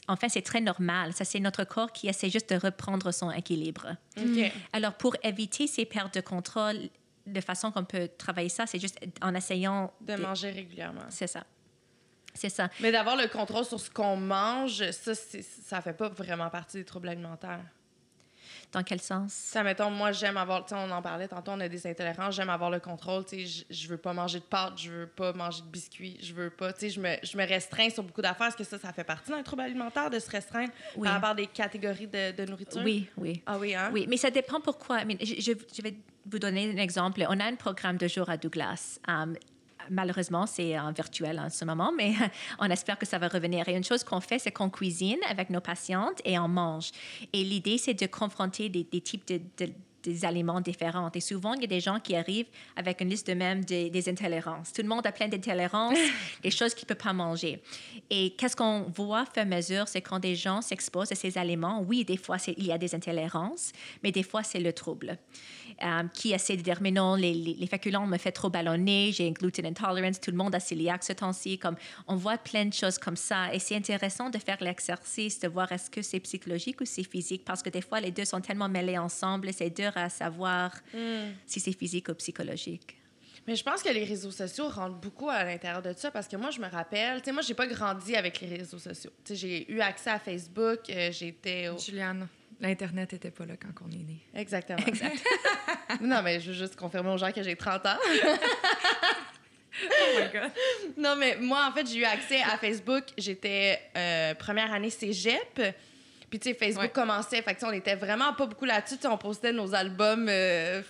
enfin, c'est très normal. Ça, c'est notre corps qui essaie juste de reprendre son équilibre. Okay. Alors, pour éviter ces pertes de contrôle, la façon qu'on peut travailler ça, c'est juste en essayant... de manger régulièrement. C'est ça. C'est ça. Mais d'avoir le contrôle sur ce qu'on mange, ça fait pas vraiment partie des troubles alimentaires. Dans quel sens? Ça, mettons, moi, j'aime avoir... on en parlait tantôt, on a des intolérances. J'aime avoir le contrôle. Je veux pas manger de pâtes, je veux pas manger de biscuits, je veux pas... Je me restreins sur beaucoup d'affaires. Est-ce que ça fait partie d'un trouble alimentaire, de se restreindre par rapport des catégories de nourriture? Oui. Ah oui, hein? Oui, mais ça dépend pourquoi. Mais je vais vous donner un exemple. On a un programme de jour à Douglas. Malheureusement, c'est en virtuel en ce moment, mais on espère que ça va revenir. Et une chose qu'on fait, c'est qu'on cuisine avec nos patientes et on mange. Et l'idée, c'est de confronter des types des aliments différents. Et souvent, il y a des gens qui arrivent avec une liste de même des intolérances. Tout le monde a plein d'intolérances, des choses qu'il ne peut pas manger. Et qu'est-ce qu'on voit à mesure, c'est quand des gens s'exposent à ces aliments, oui, des fois, il y a des intolérances, mais des fois, c'est le trouble. Qui essaie de dire, mais non, les féculents me font trop ballonner, j'ai une gluten intolerance, tout le monde a cœliaque ce temps-ci. On voit plein de choses comme ça. Et c'est intéressant de faire l'exercice, de voir est-ce que c'est psychologique ou c'est physique, parce que des fois, les deux sont tellement mêlés ensemble, c'est dur à savoir si c'est physique ou psychologique. Mais je pense que les réseaux sociaux rentrent beaucoup à l'intérieur de ça, parce que moi, je me rappelle... moi, j'ai pas grandi avec les réseaux sociaux. J'ai eu accès à Facebook, j'étais... Juliane... l'Internet n'était pas là quand on est né. Exactement. Exact. Non, mais je veux juste confirmer aux gens que j'ai 30 ans. Oh my God. Non, mais moi, en fait, j'ai eu accès à Facebook. J'étais première année cégep. Puis, Facebook commençait. Fait que, on était vraiment pas beaucoup là-dessus. On postait nos albums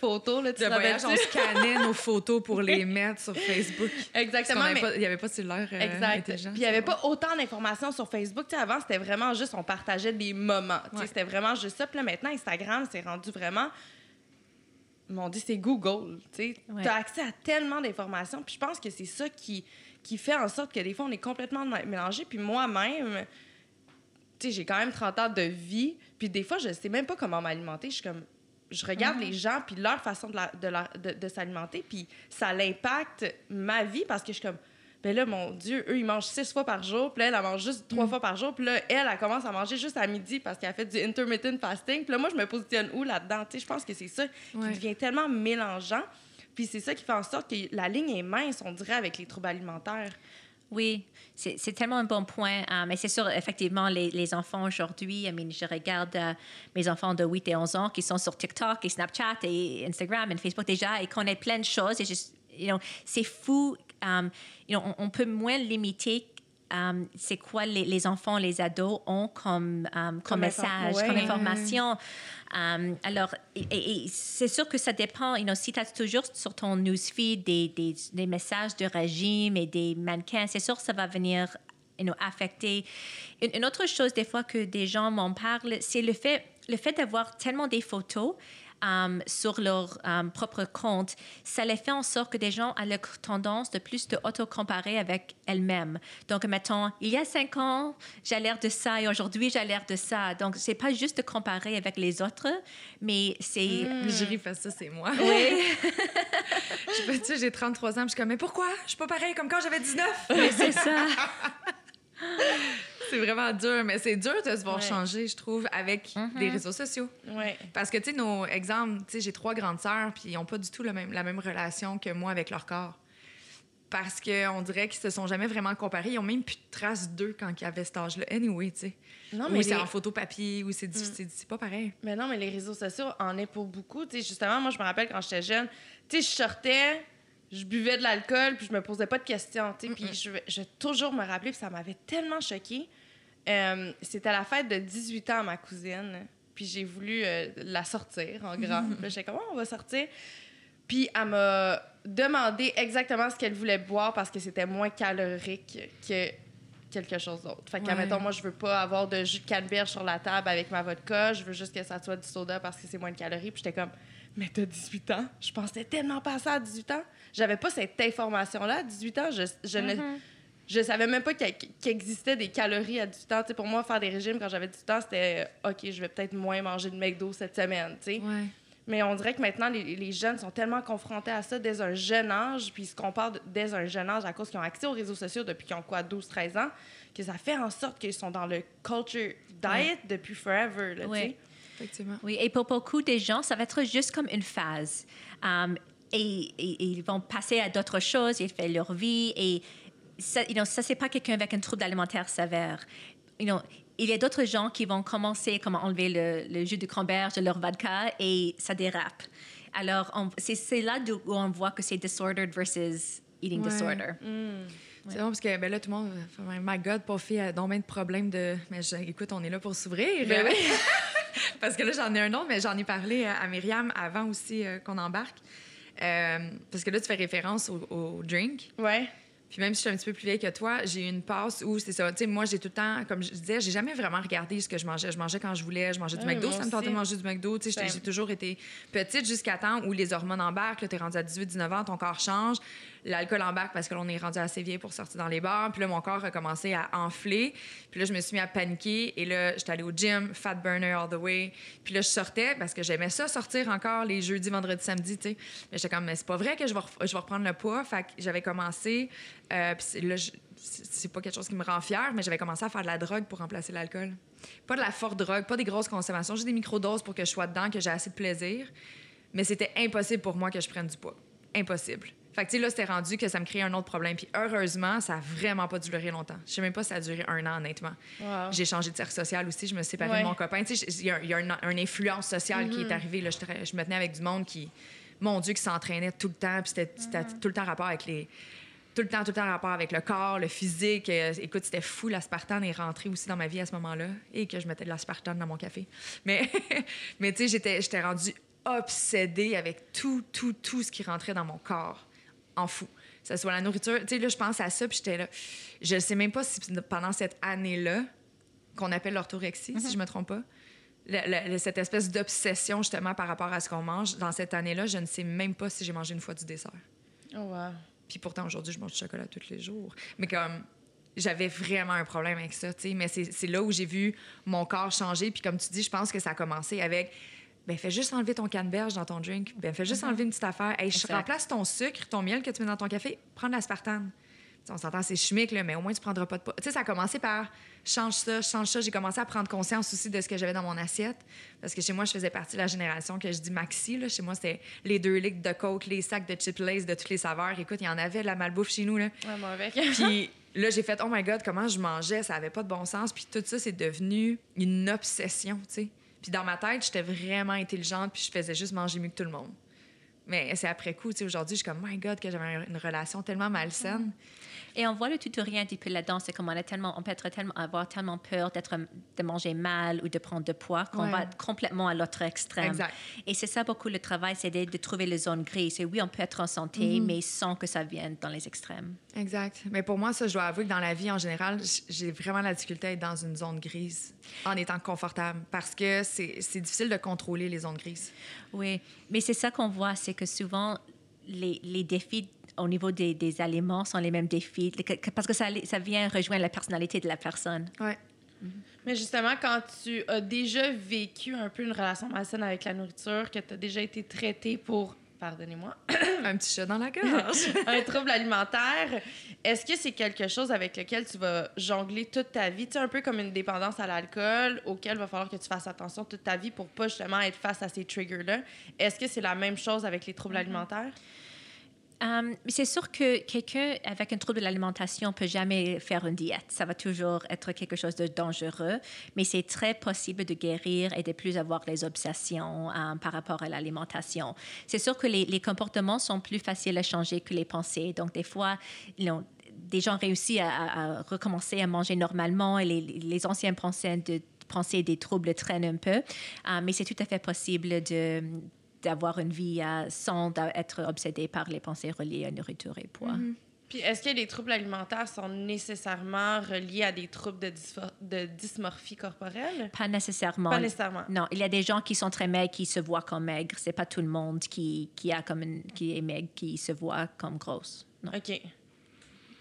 photos. De voyage, on scannait nos photos pour les mettre sur Facebook. Exactement. Il n'y avait pas de cellulaire intelligent. Puis, il n'y avait pas autant d'informations sur Facebook. Avant, c'était vraiment juste, on partageait des moments. Ouais. C'était vraiment juste ça. Puis là, maintenant, Instagram, c'est rendu vraiment... mon Dieu, c'est Google. Tu as accès à tellement d'informations. Puis, je pense que c'est ça qui fait en sorte que des fois, on est complètement mélangé. Puis, moi-même... j'ai quand même 30 ans de vie, puis des fois, je sais même pas comment m'alimenter. Je suis comme... je regarde les gens, puis leur façon de s'alimenter, puis ça l'impacte ma vie, parce que je suis comme... ben là, mon Dieu, eux, ils mangent 6 fois par jour, puis là, elle mange juste 3 fois par jour, puis là, elle commence à manger juste à midi parce qu'elle fait du intermittent fasting, puis là, moi, je me positionne où là-dedans? Je pense que c'est ça qui devient tellement mélangeant, puis c'est ça qui fait en sorte que la ligne est mince, on dirait, avec les troubles alimentaires. Oui, c'est tellement un bon point. Mais c'est sûr, effectivement, les enfants aujourd'hui, je regarde mes enfants de 8 et 11 ans qui sont sur TikTok et Snapchat et Instagram et Facebook déjà, et qu'on ait plein de choses. Et c'est fou. On peut moins limiter c'est quoi les enfants, les ados ont comme message, comme information. Alors, et c'est sûr que ça dépend. Si tu as toujours sur ton newsfeed des messages de régime et des mannequins, c'est sûr que ça va venir affecter. Une autre chose, des fois, que des gens m'en parlent, c'est le fait d'avoir tellement des photos sur leur propre compte, ça les fait en sorte que des gens ont la tendance de plus d'auto-comparer avec elles-mêmes. Donc, mettons, il y a 5 ans, j'ai l'air de ça et aujourd'hui, j'ai l'air de ça. Donc, c'est pas juste de comparer avec les autres, mais c'est... Je ris parce que ça, c'est moi. Oui. J'ai 33 ans, je suis comme, mais pourquoi? Je suis pas pareille comme quand j'avais 19. Mais c'est ça. C'est vraiment dur, mais c'est dur de se voir changer, je trouve, avec des réseaux sociaux. Ouais. Parce que, nos exemples, j'ai 3 grandes sœurs, puis ils n'ont pas du tout la même relation que moi avec leur corps. parce qu'on dirait qu'ils se sont jamais vraiment comparés. Ils n'ont même plus de traces d'eux quand ils avaient cet âge-là. Anyway, tu sais. Non, mais c'est en photo papier, ou c'est difficile. C'est pas pareil. Mais non, mais les réseaux sociaux en est pour beaucoup. Tu sais, justement, moi, je me rappelle quand j'étais jeune, tu sais, je sortais, je buvais de l'alcool, puis je me posais pas de questions, tu sais. Puis je vais toujours me rappeler, puis ça m'avait tellement choquée. C'était la fête de 18 ans à ma cousine, puis j'ai voulu la sortir, en grand. Puis j'étais comme, oh, on va sortir. Puis elle m'a demandé exactement ce qu'elle voulait boire parce que c'était moins calorique que quelque chose d'autre. Fait que, admettons, moi, je veux pas avoir de jus de canneberge sur la table avec ma vodka. Je veux juste que ça soit du soda parce que c'est moins de calories. Puis j'étais comme, mais t'as 18 ans? Je pensais tellement pas à ça à 18 ans. J'avais pas cette information-là à 18 ans. Je savais même pas qu'il existait des calories à 18 ans. T'sais, pour moi, faire des régimes quand j'avais 18 ans, c'était OK, je vais peut-être moins manger de McDo cette semaine. T'sais. Ouais. Mais on dirait que maintenant, les jeunes sont tellement confrontés à ça dès un jeune âge, puis ils se comparent dès un jeune âge à cause qu'ils ont accès aux réseaux sociaux depuis qu'ils ont quoi, 12-13 ans, que ça fait en sorte qu'ils sont dans le culture diet depuis forever. Là, oui, effectivement. Oui, et pour beaucoup des gens, ça va être juste comme une phase. Et ils vont passer à d'autres choses, ils font leur vie. Et ça, ça c'est pas quelqu'un avec un trouble alimentaire sévère. Il y a d'autres gens qui vont commencer comme à enlever le jus de canneberge de leur vodka et ça dérape. Alors, c'est là où on voit que c'est disordered versus eating disorder. C'est bon parce que ben là, tout le monde « My God, pas fille a donc bien de problèmes de... » Mais écoute, on est là pour s'ouvrir. Ben oui. Parce que là, j'en ai un autre, mais j'en ai parlé à Myriam avant aussi qu'on embarque. Parce que là, tu fais référence au drink. Oui. Puis même si je suis un petit peu plus vieille que toi, j'ai eu une passe où c'est ça. Tu sais, moi, j'ai tout le temps, comme je disais, j'ai jamais vraiment regardé ce que je mangeais. Je mangeais quand je voulais, je mangeais du McDo, ça me tentait de manger du McDo. Tu sais, j'ai toujours été petite jusqu'à temps où les hormones embarquent. Là, t'es rendue à 18-19 ans, ton corps change. L'alcool embarque parce que l'on est rendu assez vieille pour sortir dans les bars. Puis là, mon corps a commencé à enfler. Puis là, je me suis mis à paniquer. Et là, j'étais allée au gym, fat burner all the way. Puis là, je sortais parce que j'aimais ça sortir encore les jeudis, vendredis, samedis. Tu sais, mais j'étais comme, mais c'est pas vrai que je vais reprendre le poids. Fait que j'avais commencé. Puis là, c'est pas quelque chose qui me rend fière, mais j'avais commencé à faire de la drogue pour remplacer l'alcool. Pas de la forte drogue, pas des grosses consommations, juste des microdoses pour que je sois dedans, que j'ai assez de plaisir. Mais c'était impossible pour moi que je prenne du poids. Impossible. Fait que, tu sais, là, c'était rendu que ça me créait un autre problème. Puis heureusement, ça a vraiment pas duré longtemps. Je sais même pas si ça a duré 1 an, honnêtement. Wow. J'ai changé de cercle social aussi. Je me suis séparée de mon copain. Tu sais, il y a une influence sociale qui est arrivée. Là, je me tenais avec du monde qui, mon Dieu, qui s'entraînait tout le temps. Puis c'était tout le temps rapport avec les... Tout le temps rapport avec le corps, le physique. Écoute, c'était fou. L'aspartame est rentré aussi dans ma vie à ce moment-là. Et que je mettais de l'aspartame dans mon café. Mais tu sais, j'étais rendue obsédée avec tout ce qui rentrait dans mon corps. En fou. Que ce soit la nourriture. Tu sais, là, je pense à ça, puis j'étais là. Je sais même pas si pendant cette année-là, qu'on appelle l'orthorexie, si je me trompe pas, cette espèce d'obsession, justement, par rapport à ce qu'on mange, dans cette année-là, je ne sais même pas si j'ai mangé une fois du dessert. Oh, wow. Puis pourtant, aujourd'hui, je mange du chocolat tous les jours. Mais comme, j'avais vraiment un problème avec ça, tu sais. Mais c'est là où j'ai vu mon corps changer. Puis comme tu dis, je pense que ça a commencé avec... Ben fais juste enlever ton canneberge dans ton drink. Ben fais juste enlever une petite affaire. Hey, je remplace ton sucre, ton miel que tu mets dans ton café. Prends de l'aspartame. T'sais, on s'entend, c'est chimique, là, mais au moins, tu prendras pas de... Tu sais, ça a commencé par « change ça ». J'ai commencé à prendre conscience aussi de ce que j'avais dans mon assiette. Parce que chez moi, je faisais partie de la génération que je dis maxi. Là. Chez moi, c'était les 2 litres de Coke, les sacs de Chips Lays de toutes les saveurs. Écoute, il y en avait de la malbouffe chez nous. Là. Ouais, moi avec. Puis là, j'ai fait « Oh my God, comment je mangeais? Ça avait pas de bon sens. » Puis tout ça, c'est devenu une obsession, tu sais. Puis dans ma tête, j'étais vraiment intelligente, puis je faisais juste manger mieux que tout le monde. Mais c'est après coup, tu sais, aujourd'hui, je suis comme, my God, que j'avais une relation tellement malsaine. Et on voit le tutorien depuis là-dedans, c'est comme on peut avoir tellement peur de manger mal ou de prendre de poids qu'on va complètement à l'autre extrême. Exact. Et c'est ça beaucoup le travail, c'est de trouver les zones grises. Et oui, on peut être en santé, mais sans que ça vienne dans les extrêmes. Exact. Mais pour moi, ça, je dois avouer que dans la vie en général, j'ai vraiment la difficulté à être dans une zone grise en étant confortable parce que c'est difficile de contrôler les zones grises. Oui, mais c'est ça qu'on voit, c'est que souvent, les défis au niveau des aliments sont les mêmes défis parce que ça vient rejoindre la personnalité de la personne. Oui. Mais justement, quand tu as déjà vécu un peu une relation malsaine avec la nourriture, que tu as déjà été traitée pour... Pardonnez-moi. Un petit chat dans la gorge. Un trouble alimentaire. Est-ce que c'est quelque chose avec lequel tu vas jongler toute ta vie? Tu sais, un peu comme une dépendance à l'alcool auquel il va falloir que tu fasses attention toute ta vie pour pas justement être face à ces triggers-là. Est-ce que c'est la même chose avec les troubles alimentaires? C'est sûr que quelqu'un avec un trouble de l'alimentation ne peut jamais faire une diète. Ça va toujours être quelque chose de dangereux, mais c'est très possible de guérir et de plus avoir les obsessions par rapport à l'alimentation. C'est sûr que les comportements sont plus faciles à changer que les pensées. Donc, des fois, des gens réussissent à recommencer à manger normalement et les anciennes pensées des troubles traînent un peu, mais c'est tout à fait possible d'avoir une vie sans être obsédé par les pensées reliées à nourriture et poids. Mm-hmm. Puis, est-ce que les troubles alimentaires sont nécessairement reliés à des troubles de dysmorphie corporelle? Pas nécessairement. Pas nécessairement. Non, il y a des gens qui sont très maigres qui se voient comme maigres. C'est pas tout le monde qui est maigre qui se voit comme grosse. Non. OK.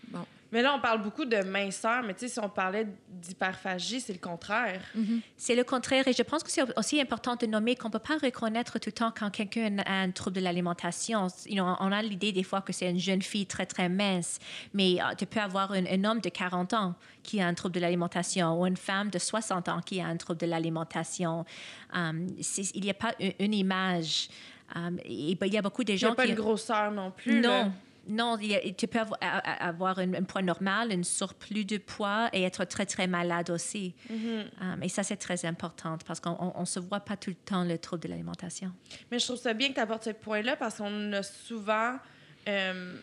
Bon. Mais là, on parle beaucoup de minceur, mais tu sais, si on parlait d'hyperphagie, c'est le contraire. Mm-hmm. C'est le contraire, et je pense que c'est aussi important de nommer qu'on ne peut pas reconnaître tout le temps quand quelqu'un a un trouble de l'alimentation. On a l'idée des fois que c'est une jeune fille très, très mince, mais tu peux avoir un homme de 40 ans qui a un trouble de l'alimentation ou une femme de 60 ans qui a un trouble de l'alimentation. Il n'y a pas une image. Il y a beaucoup de gens qui... Il n'y a pas de grosseur non plus. Non. Là. Non, tu peux avoir un poids normal, un surplus de poids et être très, très malade aussi. Mm-hmm. Et ça, c'est très important parce qu'on ne se voit pas tout le temps le trouble de l'alimentation. Mais je trouve ça bien que tu apportes ce point-là parce qu'on a souvent le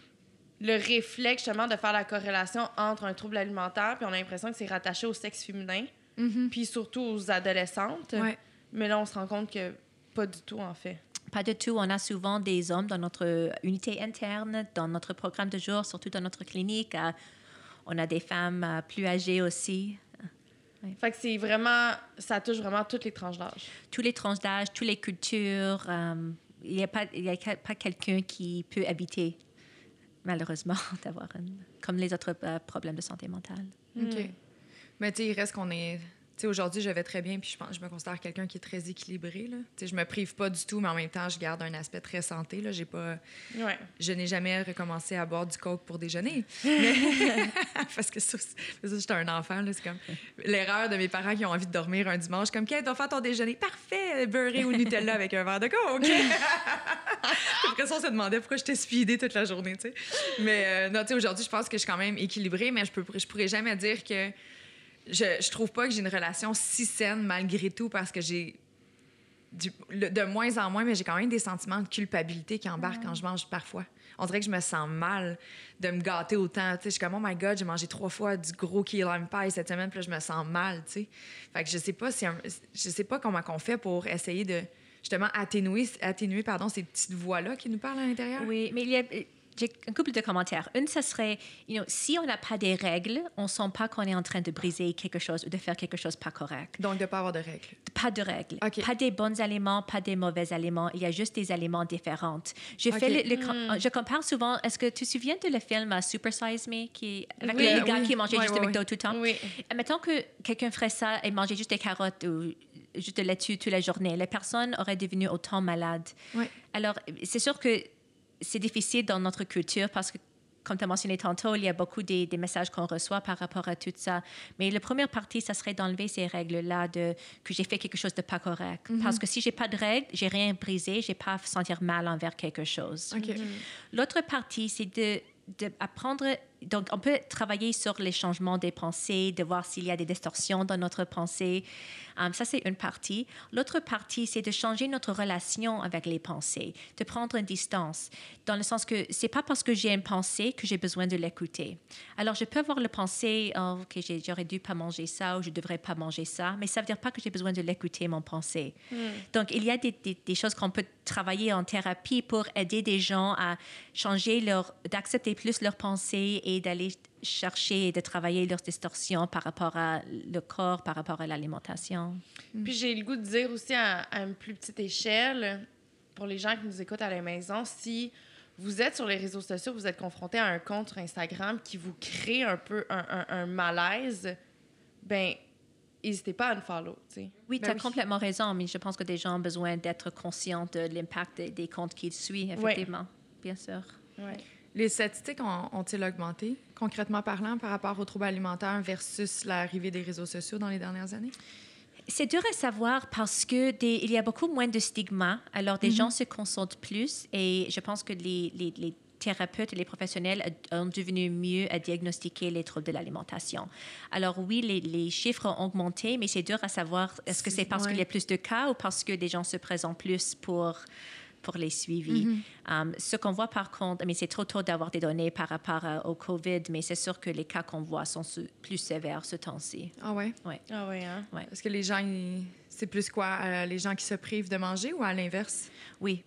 réflexe justement de faire la corrélation entre un trouble alimentaire puis on a l'impression que c'est rattaché au sexe féminin, mm-hmm. puis surtout aux adolescentes. Ouais. Mais là, on se rend compte que pas du tout, en fait. Pas du tout. On a souvent des hommes dans notre unité interne, dans notre programme de jour, surtout dans notre clinique. On a des femmes plus âgées aussi. Oui. Fait que c'est vraiment... Ça touche vraiment toutes les tranches d'âge. Tous les tranches d'âge, toutes les cultures. Il n'y a pas quelqu'un qui peut habiter, malheureusement, d'avoir comme les autres problèmes de santé mentale. OK. Mm. Mais tu sais, il reste qu'on est... T'sais, aujourd'hui, je vais très bien, puis je me considère quelqu'un qui est très équilibré. Là. Je me prive pas du tout, mais en même temps, je garde un aspect très santé. Là. Je n'ai jamais recommencé à boire du coke pour déjeuner. Mais... Parce que ça, j'étais un enfant. Là. C'est comme l'erreur de mes parents qui ont envie de dormir un dimanche. Comme, qu'est-ce que tu vas faire ton déjeuner? Parfait! Beurré au Nutella avec un verre de coke! Après ça, on se demandait pourquoi j'étais speedée toute la journée. T'sais. Mais non, aujourd'hui, je pense que je suis quand même équilibrée, mais je pourrais jamais dire que... Je trouve pas que j'ai une relation si saine malgré tout parce que j'ai de moins en moins, mais j'ai quand même des sentiments de culpabilité qui embarquent quand je mange parfois. On dirait que je me sens mal de me gâter autant. T'sais, je suis comme, oh my God, j'ai mangé 3 fois du gros key lime pie cette semaine, puis là, je me sens mal. T'sais. Fait que je sais pas comment on fait pour essayer de justement atténuer ces petites voix-là qui nous parlent à l'intérieur. Oui, mais j'ai un couple de commentaires. Une, ça serait, si on n'a pas des règles, on ne sent pas qu'on est en train de briser quelque chose ou de faire quelque chose pas correct. Donc, de ne pas avoir de règles. Pas de règles. Okay. Pas des bons aliments, pas des mauvais aliments. Il y a juste des aliments différents. Je compare souvent... Est-ce que tu te souviens de le film Super Size Me, avec les gars qui mangeaient juste le McDo tout le temps? Oui. Mettons que quelqu'un ferait ça et mangeait juste des carottes ou... juste de la laitue toute la journée. Les personnes auraient devenu autant malades. Oui. Alors, c'est sûr que c'est difficile dans notre culture parce que, comme tu as mentionné tantôt, il y a beaucoup des messages qu'on reçoit par rapport à tout ça. Mais la première partie, ça serait d'enlever ces règles-là que j'ai fait quelque chose de pas correct. Mm-hmm. Parce que si j'ai pas de règles, j'ai rien brisé, j'ai pas à sentir mal envers quelque chose. Okay. Mm-hmm. L'autre partie, c'est d'apprendre... Donc, on peut travailler sur les changements des pensées, de voir s'il y a des distorsions dans notre pensée. Ça, c'est une partie. L'autre partie, c'est de changer notre relation avec les pensées, de prendre une distance, dans le sens que c'est pas parce que j'ai une pensée que j'ai besoin de l'écouter. Alors, je peux avoir la pensée que j'aurais dû pas manger ça ou je devrais pas manger ça, mais ça veut dire pas que j'ai besoin de l'écouter, mon pensée. Mm. Donc, il y a des choses qu'on peut travailler en thérapie pour aider des gens à changer d'accepter plus leurs pensées et d'aller chercher et de travailler leurs distorsions par rapport à le corps, par rapport à l'alimentation. Puis j'ai le goût de dire aussi à une plus petite échelle, pour les gens qui nous écoutent à la maison, si vous êtes sur les réseaux sociaux, vous êtes confronté à un compte sur Instagram qui vous crée un peu un malaise, ben n'hésitez pas à nous follow. T'sais. Oui, tu as complètement raison, mais je pense que des gens ont besoin d'être conscients de l'impact des comptes qu'ils suivent, effectivement. Oui. Bien sûr. Oui. Les statistiques ont-ils augmenté, concrètement parlant, par rapport aux troubles alimentaires versus l'arrivée des réseaux sociaux dans les dernières années? C'est dur à savoir parce qu'il y a beaucoup moins de stigma. Alors, des gens se consultent plus et je pense que les thérapeutes et les professionnels sont devenus mieux à diagnostiquer les troubles de l'alimentation. Alors oui, les chiffres ont augmenté, mais c'est dur à savoir, est-ce que c'est parce qu'il y a plus de cas ou parce que des gens se présentent plus pour les suivis. Ce qu'on voit par contre, mais c'est trop tôt d'avoir des données par rapport au COVID, mais c'est sûr que les cas qu'on voit sont plus sévères ce temps-ci. Ah ouais? Oui. Ah ouais, hein? Ouais. Est-ce que les gens, c'est plus quoi? Les gens qui se privent de manger ou à l'inverse? Oui.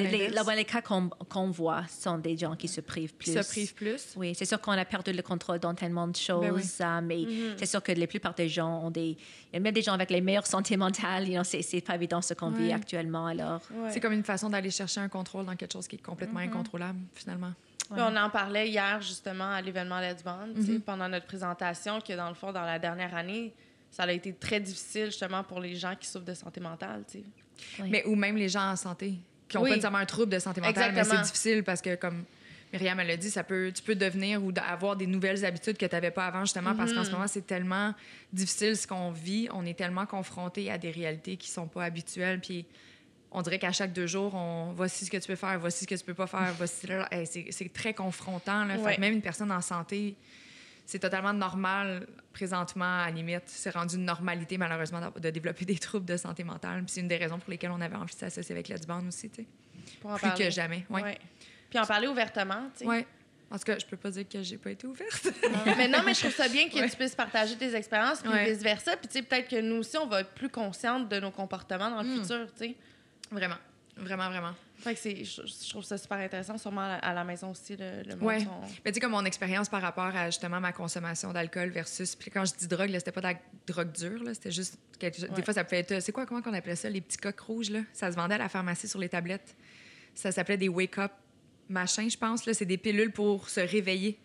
Les cas qu'on voit sont des gens qui se privent plus. Qui se privent plus? Oui, c'est sûr qu'on a perdu le contrôle dans tellement de choses, mais c'est sûr que la plupart des gens ont même des gens avec les meilleures santé mentale, c'est pas évident ce qu'on vit actuellement. Alors. Ouais. C'est comme une façon d'aller chercher un contrôle dans quelque chose qui est complètement incontrôlable, finalement. Ouais. On en parlait hier, justement, à l'événement Let's Bond, pendant notre présentation, que dans le fond, dans la dernière année, ça a été très difficile, justement, pour les gens qui souffrent de santé mentale. Oui. Mais, ou même les gens en santé. Qui n'ont pas nécessairement un trouble de santé mentale, mais c'est difficile parce que, comme Myriam elle l'a dit, tu peux devenir ou avoir des nouvelles habitudes que tu n'avais pas avant, justement, parce qu'en ce moment, c'est tellement difficile ce qu'on vit. On est tellement confronté à des réalités qui ne sont pas habituelles. Puis on dirait qu'à chaque 2 jours, voici ce que tu peux faire, voici ce que tu ne peux pas faire. C'est très confrontant. Là. Ouais. Fait que même une personne en santé, c'est totalement normal présentement, à la limite. C'est rendu une normalité, malheureusement, de développer des troubles de santé mentale. Puis c'est une des raisons pour lesquelles on avait envie de s'associer avec Let's Bond aussi, tu sais. Plus que jamais, oui. Puis en parler ouvertement, tu sais. Oui. En tout cas, je peux pas dire que j'ai pas été ouverte. mais je trouve ça bien que tu puisses partager tes expériences, puis vice-versa. Puis tu sais, peut-être que nous aussi, on va être plus conscientes de nos comportements dans le futur, tu sais. Vraiment. Vraiment, vraiment. Fait que je trouve ça super intéressant, sûrement à la maison aussi, le monde. Oui, mais tu sais, comme mon expérience par rapport à, justement, ma consommation d'alcool versus... Puis quand je dis drogue, là, c'était pas de la drogue dure, là, c'était juste... Des fois, ça pouvait être... C'est quoi, comment on appelait ça? Les petits coques rouges, là? Ça se vendait à la pharmacie sur les tablettes. Ça s'appelait des wake-up machin, je pense. Là, c'est des pilules pour se réveiller.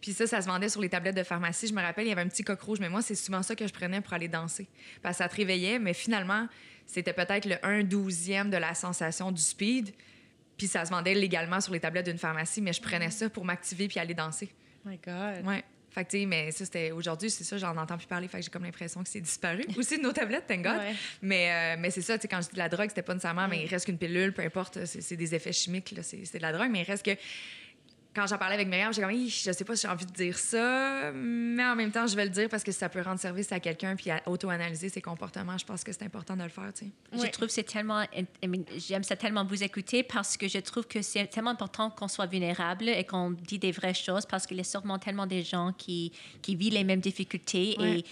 Puis ça se vendait sur les tablettes de pharmacie. Je me rappelle, il y avait un petit coq rouge, mais moi, c'est souvent ça que je prenais pour aller danser. Parce que ça te réveillait, mais finalement, c'était peut-être le 1/12e de la sensation du speed. Puis ça se vendait légalement sur les tablettes d'une pharmacie, mais je prenais ça pour m'activer puis aller danser. Oh my God! Ouais. Fait que, tu sais, mais ça, c'était... Aujourd'hui, c'est ça, j'en entends plus parler, fait que j'ai comme l'impression que c'est disparu. Aussi de nos tablettes, thank God. Ouais. Mais c'est ça, tu sais, quand je dis de la drogue, c'était pas nécessairement, mais il reste qu'une pilule, peu importe, c'est des effets chimiques, là, c'est de la drogue, mais il reste que... Quand j'en parlais avec Myriam, j'ai comme, je sais pas si j'ai envie de dire ça, mais en même temps, je vais le dire parce que ça peut rendre service à quelqu'un puis à auto-analyser ses comportements. Je pense que c'est important de le faire, tu sais. Oui. Je trouve que c'est tellement... J'aime ça tellement vous écouter parce que je trouve que c'est tellement important qu'on soit vulnérable et qu'on dit des vraies choses parce qu'il y a sûrement tellement des gens qui vivent les mêmes difficultés et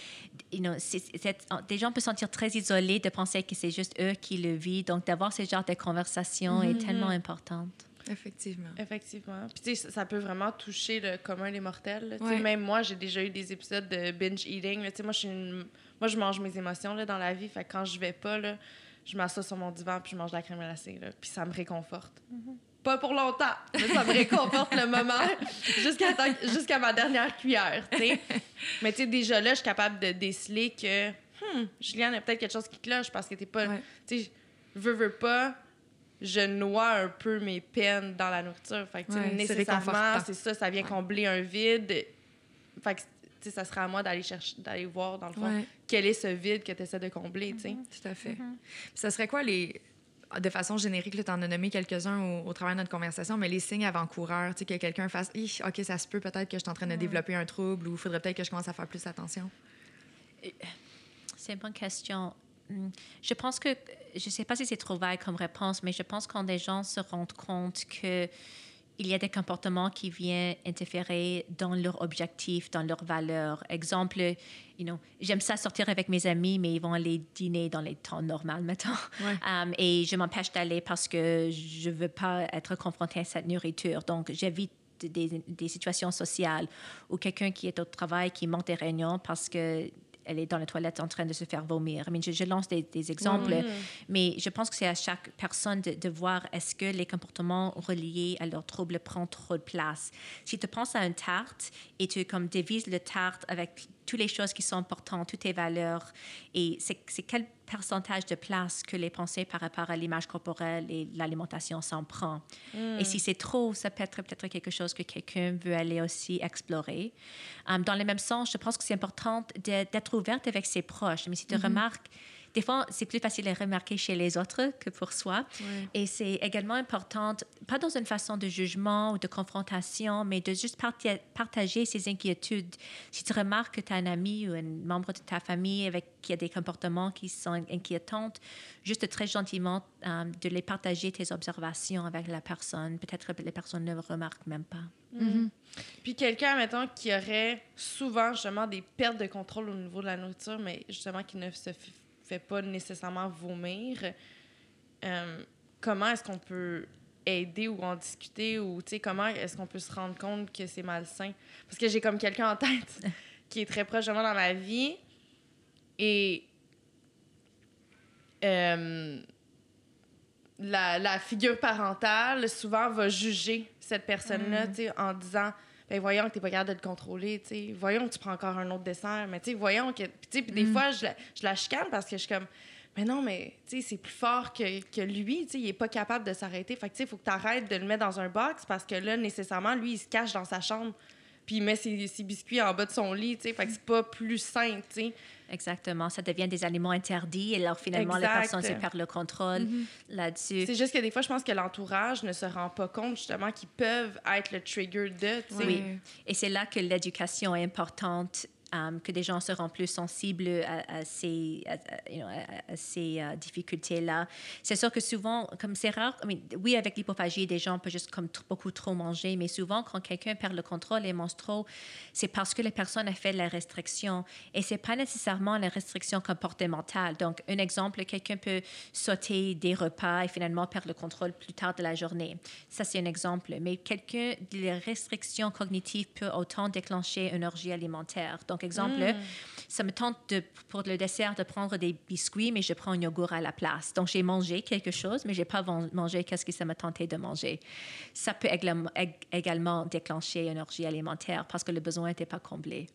des gens peuvent se sentir très isolés de penser que c'est juste eux qui le vivent. Donc, d'avoir ce genre de conversation est tellement importante. Effectivement. Puis tu sais, ça peut vraiment toucher le commun des mortels. Là. Ouais. Même moi, j'ai déjà eu des épisodes de binge eating. Là. Moi, je mange mes émotions là, dans la vie. Fait que quand je vais pas, là, je m'assois sur mon divan puis je mange de la crème glacée. Là. Puis ça me réconforte. Pas pour longtemps, mais ça me réconforte le moment jusqu'à ma dernière cuillère. T'sais. Mais tu sais, déjà là, je suis capable de déceler que Juliane, il y a peut-être quelque chose qui cloche parce que t'es pas... Tu sais, veux pas... je noie un peu mes peines dans la nourriture. Fait que, nécessairement, c'est ça, ça vient combler un vide. Fait que, ça sera à moi d'aller voir, dans le fond, quel est ce vide que tu essaies de combler, Tout à fait. Ça serait quoi les... De façon générique, tu en as nommé quelques-uns au travers de notre conversation, mais les signes avant-coureurs, tu sais, que quelqu'un fasse « OK, ça se peut peut-être que je suis en train de développer un trouble » ou « Il faudrait peut-être que je commence à faire plus attention. » C'est une bonne question. Je pense que... Je ne sais pas si c'est trop vague comme réponse, mais je pense que quand des gens se rendent compte que il y a des comportements qui viennent interférer dans leurs objectifs, dans leurs valeurs. Exemple, j'aime ça sortir avec mes amis, mais ils vont aller dîner dans les temps normaux, mettons. Ouais. Et je m'empêche d'aller parce que je ne veux pas être confrontée à cette nourriture. Donc, j'évite des situations sociales ou quelqu'un qui est au travail, qui manque des réunions parce que... elle est dans la toilette en train de se faire vomir. Je lance des exemples, mais je pense que c'est à chaque personne de voir est-ce que les comportements reliés à leurs troubles prennent trop de place. Si tu penses à une tarte et tu comme dévises la tarte avec toutes les choses qui sont importantes, toutes tes valeurs, et c'est quel pourcentage de place que les pensées par rapport à l'image corporelle et l'alimentation s'en prend. Et si c'est trop, ça peut être peut-être quelque chose que quelqu'un veut aller aussi explorer. Dans le même sens, je pense que c'est important d'être ouverte avec ses proches. Mais si tu remarques Des fois, c'est plus facile de remarquer chez les autres que pour soi. Oui. Et c'est également important, pas dans une façon de jugement ou de confrontation, mais de juste partager ses inquiétudes. Si tu remarques que tu as un ami ou un membre de ta famille qui a des comportements qui sont inquiétants, juste très gentiment de les partager tes observations avec la personne. Peut-être que les personnes ne le remarquent même pas. Mm-hmm. Puis quelqu'un, mettons, qui aurait souvent justement des pertes de contrôle au niveau de la nourriture, mais justement qui ne se fait pas nécessairement vomir, comment est-ce qu'on peut aider ou en discuter, ou tu sais, comment est-ce qu'on peut se rendre compte que c'est malsain? Parce que j'ai comme quelqu'un en tête qui est très proche de moi dans ma vie, et la figure parentale souvent va juger cette personne-là, tu sais, en disant ben voyons que t'es pas capable de le contrôler, tu sais, voyons que tu prends encore un autre dessert, mais tu sais, voyons que, tu sais, puis des fois je la chicane parce que je suis comme mais non, mais tu sais, c'est plus fort que lui, tu sais, il est pas capable de s'arrêter, fait que tu sais, faut que t'arrêtes de le mettre dans un box parce que là nécessairement lui il se cache dans sa chambre puis il met ses biscuits en bas de son lit, tu sais, fait que c'est pas plus sain, tu sais. Exactement, ça devient des aliments interdits et alors finalement les personnes se perdent le contrôle là-dessus. C'est juste que des fois, je pense que l'entourage ne se rend pas compte justement qu'ils peuvent être le trigger de, tu sais. Oui, et c'est là que l'éducation est importante, que des gens seront plus sensibles à ces difficultés-là. C'est sûr que souvent, comme c'est rare, oui, avec l'hypophagie, des gens peuvent juste comme beaucoup trop manger, mais souvent, quand quelqu'un perd le contrôle et mange trop, c'est parce que la personne a fait la restriction. Et ce n'est pas nécessairement la restriction comportementale. Donc, un exemple, quelqu'un peut sauter des repas et finalement perdre le contrôle plus tard de la journée. Ça, c'est un exemple. Mais les restrictions cognitives peuvent autant déclencher une orgie alimentaire. Donc, exemple, ça me tente pour le dessert de prendre des biscuits, mais je prends un yogourt à la place. Donc, j'ai mangé quelque chose, mais je n'ai pas mangé qu'est-ce que ça me tentait de manger. Ça peut également déclencher une orgie alimentaire parce que le besoin n'était pas comblé.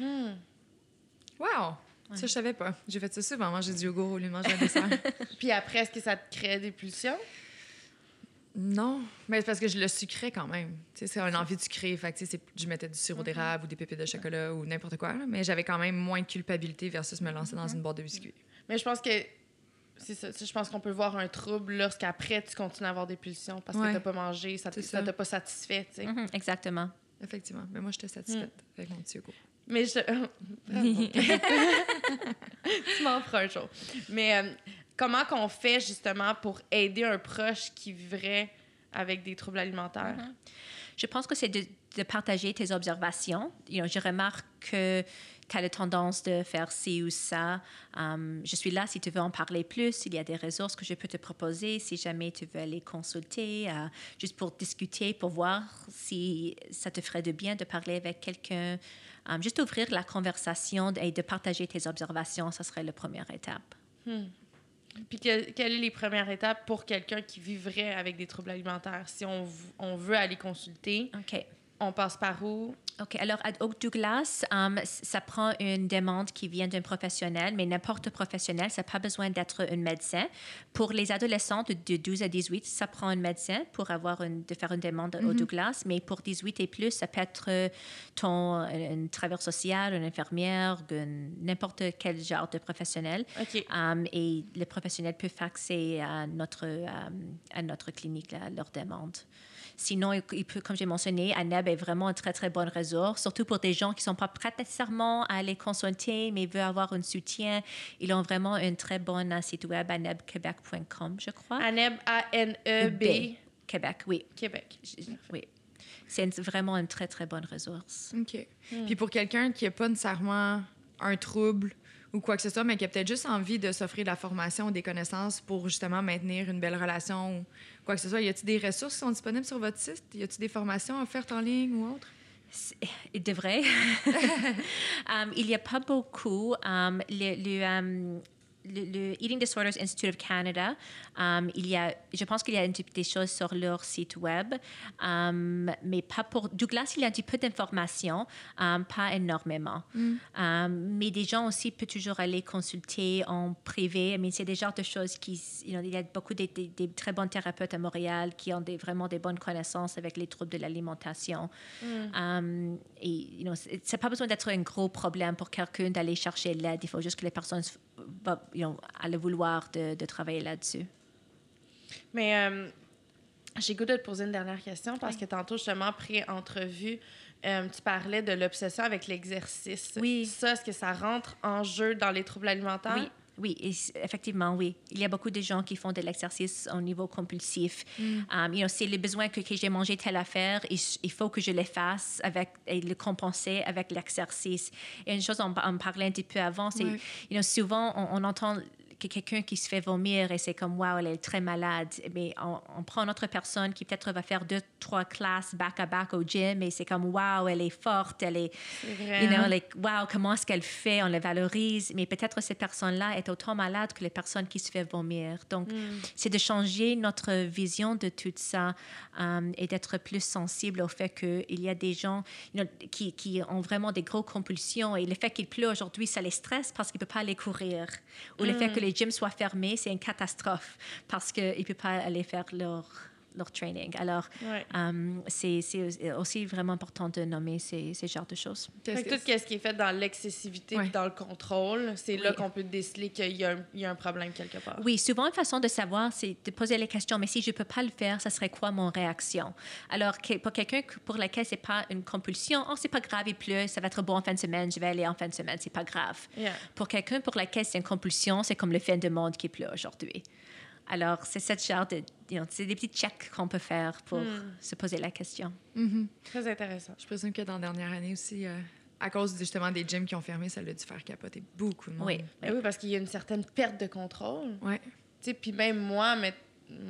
Mm. Wow! Ouais. Ça, je ne savais pas. J'ai fait ça souvent, manger du yogourt au lieu de manger un dessert. Puis après, est-ce que ça te crée des pulsions? Non, mais c'est parce que je le sucrais quand même. T'sais, c'est une envie de sucrer. Fait que, je mettais du sirop d'érable ou des pépites de chocolat ou n'importe quoi. Là, mais j'avais quand même moins de culpabilité versus me lancer dans une boîte de biscuits. Mais je pense que c'est ça. Je pense qu'on peut voir un trouble lorsqu'après, tu continues à avoir des pulsions parce que tu n'as pas mangé, ça t'a pas satisfait. Exactement. Effectivement. Mais moi, j'étais satisfaite avec mon petit yogourt. Mais tu m'en feras un jour. Mais... comment qu'on fait justement pour aider un proche qui vivrait avec des troubles alimentaires? Je pense que c'est de partager tes observations. Je remarque que tu as la tendance de faire ci ou ça. Je suis là si tu veux en parler plus. Il y a des ressources que je peux te proposer si jamais tu veux aller consulter, juste pour discuter, pour voir si ça te ferait de bien de parler avec quelqu'un. Juste ouvrir la conversation et de partager tes observations, ça serait la première étape. Puis, quelles sont les premières étapes pour quelqu'un qui vivrait avec des troubles alimentaires? Si on veut aller consulter, on passe par où? OK. Alors, à Douglas, ça prend une demande qui vient d'un professionnel, mais n'importe professionnel, ça n'a pas besoin d'être un médecin. Pour les adolescents de 12 à 18, ça prend un médecin pour faire une demande au Douglas, mais pour 18 et plus, ça peut être un travailleur social, une infirmière, n'importe quel genre de professionnel. OK. Et le professionnel peut faxer à notre clinique leur demande. Sinon, il peut, comme j'ai mentionné, ANEB est vraiment une très, très bonne ressource, surtout pour des gens qui ne sont pas prêts nécessairement à aller consulter, mais veulent avoir un soutien. Ils ont vraiment un très bon site web, anebquebec.com, je crois. ANEB, A-N-E-B. Québec, oui. Québec. Oui. C'est vraiment une très, très bonne ressource. OK. Puis pour quelqu'un qui n'a pas nécessairement un trouble ou quoi que ce soit, mais qui a peut-être juste envie de s'offrir de la formation ou des connaissances pour justement maintenir une belle relation ou quoi que ce soit. Y a-t-il des ressources qui sont disponibles sur votre site? Y a-t-il des formations offertes en ligne ou autre? Il devrait. Il n'y a pas beaucoup. Le Eating Disorders Institute of Canada, je pense qu'il y a des choses sur leur site web, mais pas pour Douglas, il y a un petit peu d'informations, pas énormément. Mais des gens aussi peuvent toujours aller consulter en privé. Mais c'est des genres de choses il y a beaucoup de très bons thérapeutes à Montréal qui ont vraiment des bonnes connaissances avec les troubles de l'alimentation. Et ça n'a pas besoin d'être un gros problème pour quelqu'un d'aller chercher l'aide. Il faut juste que les personnes allez vouloir de travailler là-dessus. Mais j'ai goût de te poser une dernière question parce que tantôt, justement, pré-entrevue, tu parlais de l'obsession avec l'exercice. Oui. Ça, est-ce que ça rentre en jeu dans les troubles alimentaires? Oui. Oui, effectivement, oui. Il y a beaucoup de gens qui font de l'exercice au niveau compulsif. C'est le besoin que j'ai mangé telle affaire, il faut que je le fasse et le compenser avec l'exercice. Et une chose, on parlait un petit peu avant, c'est souvent, on entend que quelqu'un qui se fait vomir et c'est comme « wow, elle est très malade ». Mais on prend une autre personne qui peut-être va faire 2-3 classes back-à-back au gym et c'est comme « wow, elle est forte, elle est… » wow, comment est-ce qu'elle fait? On la valorise. Mais peut-être cette personne-là est autant malade que les personnes qui se fait vomir. Donc, c'est de changer notre vision de tout ça et d'être plus sensible au fait qu'il y a des gens qui ont vraiment des grosses compulsions et le fait qu'il pleut aujourd'hui, ça les stresse parce qu'ils ne peuvent pas aller courir. Ou le fait que les gym soit fermé, c'est une catastrophe parce qu'ils ne peuvent pas aller faire leur training. Alors, c'est aussi vraiment important de nommer ces genres de choses. Tout ce qui est fait dans l'excessivité et dans le contrôle, c'est là qu'on peut déceler qu'il y a un problème quelque part. Oui, souvent, une façon de savoir, c'est de poser les questions, mais si je ne peux pas le faire, ça serait quoi mon réaction? Alors, pour quelqu'un pour lequel ce n'est pas une compulsion, « Oh, c'est pas grave, il pleut, ça va être bon en fin de semaine, je vais aller en fin de semaine, c'est pas grave. Yeah. » Pour quelqu'un pour lequel c'est une compulsion, c'est comme le fin de monde qui pleut aujourd'hui. Alors, c'est cette genre de... c'est des petits checks qu'on peut faire pour se poser la question. Mm-hmm. Très intéressant. Je présume que dans la dernière année aussi, à cause justement des gyms qui ont fermé, ça l'a dû faire capoter beaucoup de monde. Oui, parce qu'il y a une certaine perte de contrôle. Oui. Tu sais, puis même moi,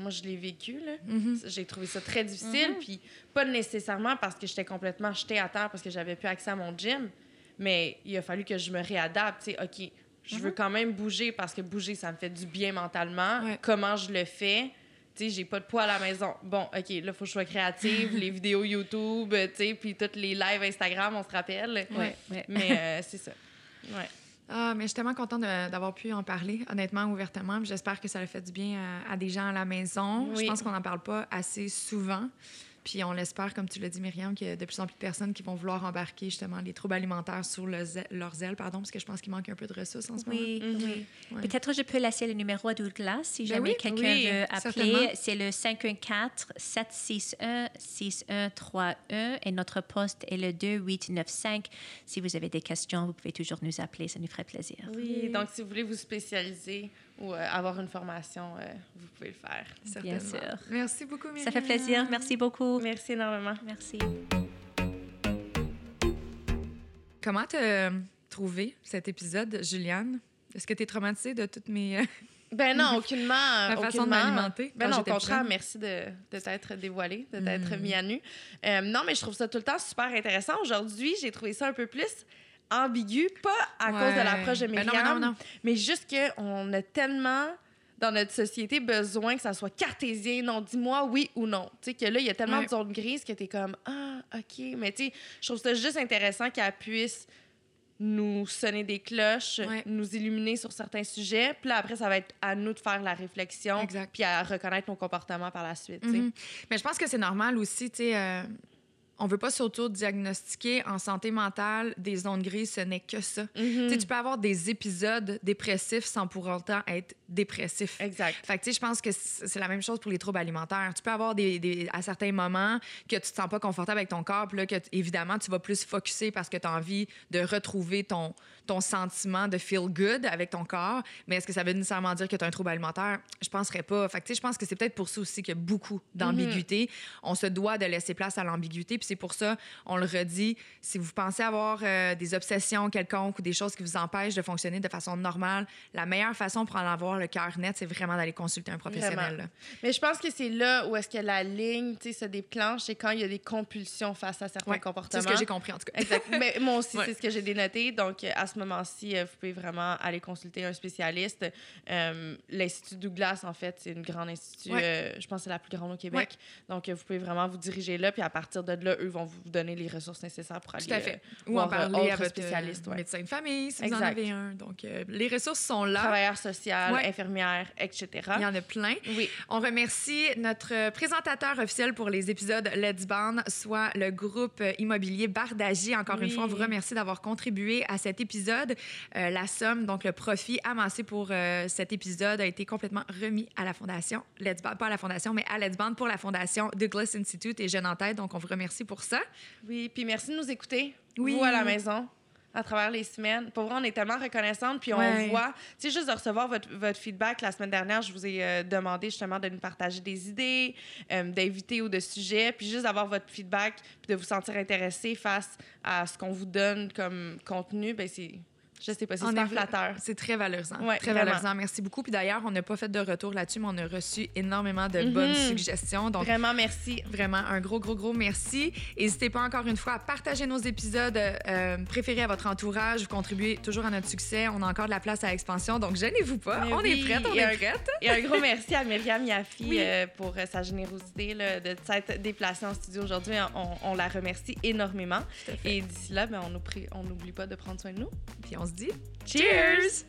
je l'ai vécu, là. Mm-hmm. J'ai trouvé ça très difficile, puis pas nécessairement parce que j'étais complètement jetée à terre parce que j'avais plus accès à mon gym, mais il a fallu que je me réadapte, tu sais, OK... Je veux quand même bouger parce que bouger, ça me fait du bien mentalement. Ouais. Comment je le fais? Tu sais, j'ai pas de poids à la maison. Bon, OK, là, il faut que je sois créative. Les vidéos YouTube, tu sais, puis toutes les lives Instagram, on se rappelle. Ouais. Mais c'est ça. Ouais. Ah, mais je suis tellement contente d'avoir pu en parler, honnêtement, ouvertement. J'espère que ça a fait du bien à des gens à la maison. Oui. Je pense qu'on n'en parle pas assez souvent. Puis on l'espère, comme tu l'as dit, Myriam, qu'il y a de plus en plus de personnes qui vont vouloir embarquer justement les troubles alimentaires sur leurs ailes, parce que je pense qu'il manque un peu de ressources en ce moment. Oui. Peut-être je peux laisser le numéro à Douglas si jamais quelqu'un veut appeler. C'est le 514-761-6131 et notre poste est le 2895. Si vous avez des questions, vous pouvez toujours nous appeler, ça nous ferait plaisir. Oui, donc si vous voulez vous spécialiser ou avoir une formation, vous pouvez le faire. Certainement. Bien sûr. Merci beaucoup, Myriam. Ça fait plaisir. Merci beaucoup. Merci énormément. Merci. Comment t'as trouvé cet épisode, Juliane? Est-ce que t'es traumatisée de toutes mes... Ben non, aucunement. Ma façon de m'alimenter. Ben non, au contraire, merci de t'être dévoilée, de t'être mis à nu. Non, mais je trouve ça tout le temps super intéressant. Aujourd'hui, j'ai trouvé ça un peu plus... ambigu, pas à cause de l'approche de Myriam, non. Mais juste qu'on a tellement, dans notre société, besoin que ça soit cartésien, non, dis-moi oui ou non. Tu sais, que là, il y a tellement de zones grises que t'es comme « Ah, OK ». Mais tu sais, je trouve ça juste intéressant qu'elle puisse nous sonner des cloches, nous illuminer sur certains sujets. Puis là, après, ça va être à nous de faire la réflexion puis à reconnaître nos comportements par la suite. Mm-hmm. Mais je pense que c'est normal aussi, tu sais... On ne veut pas s'auto-diagnostiquer en santé mentale. Des zones grises, ce n'est que ça. Mm-hmm. Tu peux avoir des épisodes dépressifs sans pour autant être dépressif. Exact. Fait que je pense que c'est la même chose pour les troubles alimentaires. Tu peux avoir à certains moments que tu ne te sens pas confortable avec ton corps, puis là, que, évidemment, tu vas plus focusser parce que tu as envie de retrouver ton sentiment de feel good avec ton corps. Mais est-ce que ça veut nécessairement dire que tu as un trouble alimentaire? Je ne penserais pas. Fait que je pense que c'est peut-être pour ça aussi qu'il y a beaucoup d'ambiguïté. Mm-hmm. On se doit de laisser place à l'ambiguïté. Puis c'est pour ça, on le redit, si vous pensez avoir des obsessions quelconques ou des choses qui vous empêchent de fonctionner de façon normale, la meilleure façon pour en avoir le cœur net, c'est vraiment d'aller consulter un professionnel. Là. Mais je pense que c'est là où est-ce que la ligne se déclenche, c'est quand il y a des compulsions face à certains comportements. C'est ce que j'ai compris, en tout cas. Exact. Mais moi aussi, c'est ce que j'ai dénoté. Donc, à ce moment-ci, vous pouvez vraiment aller consulter un spécialiste. L'Institut Douglas, en fait, c'est une grande institut. Je pense que c'est la plus grande au Québec. Donc, vous pouvez vraiment vous diriger là, puis à partir de là, là, eux vont vous donner les ressources nécessaires pour aller voir votre spécialiste. Ouais. Médecin de famille, si vous en avez un. Donc, les ressources sont là. Travailleurs sociaux, infirmières, etc. Il y en a plein. Oui. On remercie notre présentateur officiel pour les épisodes Let's Bond, soit le groupe immobilier Bardagi. Encore une fois, on vous remercie d'avoir contribué à cet épisode. La somme, donc le profit amassé pour cet épisode a été complètement remis à la fondation Let's Bond, pas à la fondation, mais à Let's Bond pour la fondation Douglas Institute et Jeunes en tête. Donc, on vous remercie pour ça. Oui, puis merci de nous écouter, vous à la maison, à travers les semaines. Pour vrai, on est tellement reconnaissante, puis on voit... Tu sais, juste de recevoir votre feedback. La semaine dernière, je vous ai demandé justement de nous partager des idées, d'invités ou de sujets, puis juste d'avoir votre feedback, puis de vous sentir intéressé face à ce qu'on vous donne comme contenu, bien c'est... Je sais pas, c'est super flatteur. C'est très valorisant. Ouais, très valorisant. Merci beaucoup. Puis d'ailleurs, on n'a pas fait de retour là-dessus, mais on a reçu énormément de bonnes suggestions. Donc, vraiment, merci. Vraiment, un gros, gros, gros merci. N'hésitez pas encore une fois à partager nos épisodes préférés à votre entourage. Vous contribuez toujours à notre succès. On a encore de la place à l'expansion, donc gênez-vous pas. Mais on est prête. Et un gros merci à Myriam Yaffi pour sa générosité là, de s'être déplacée en studio aujourd'hui. On la remercie énormément. Et d'ici là, ben, on n'oublie pas de prendre soin de nous. Puis on se dit Cheers!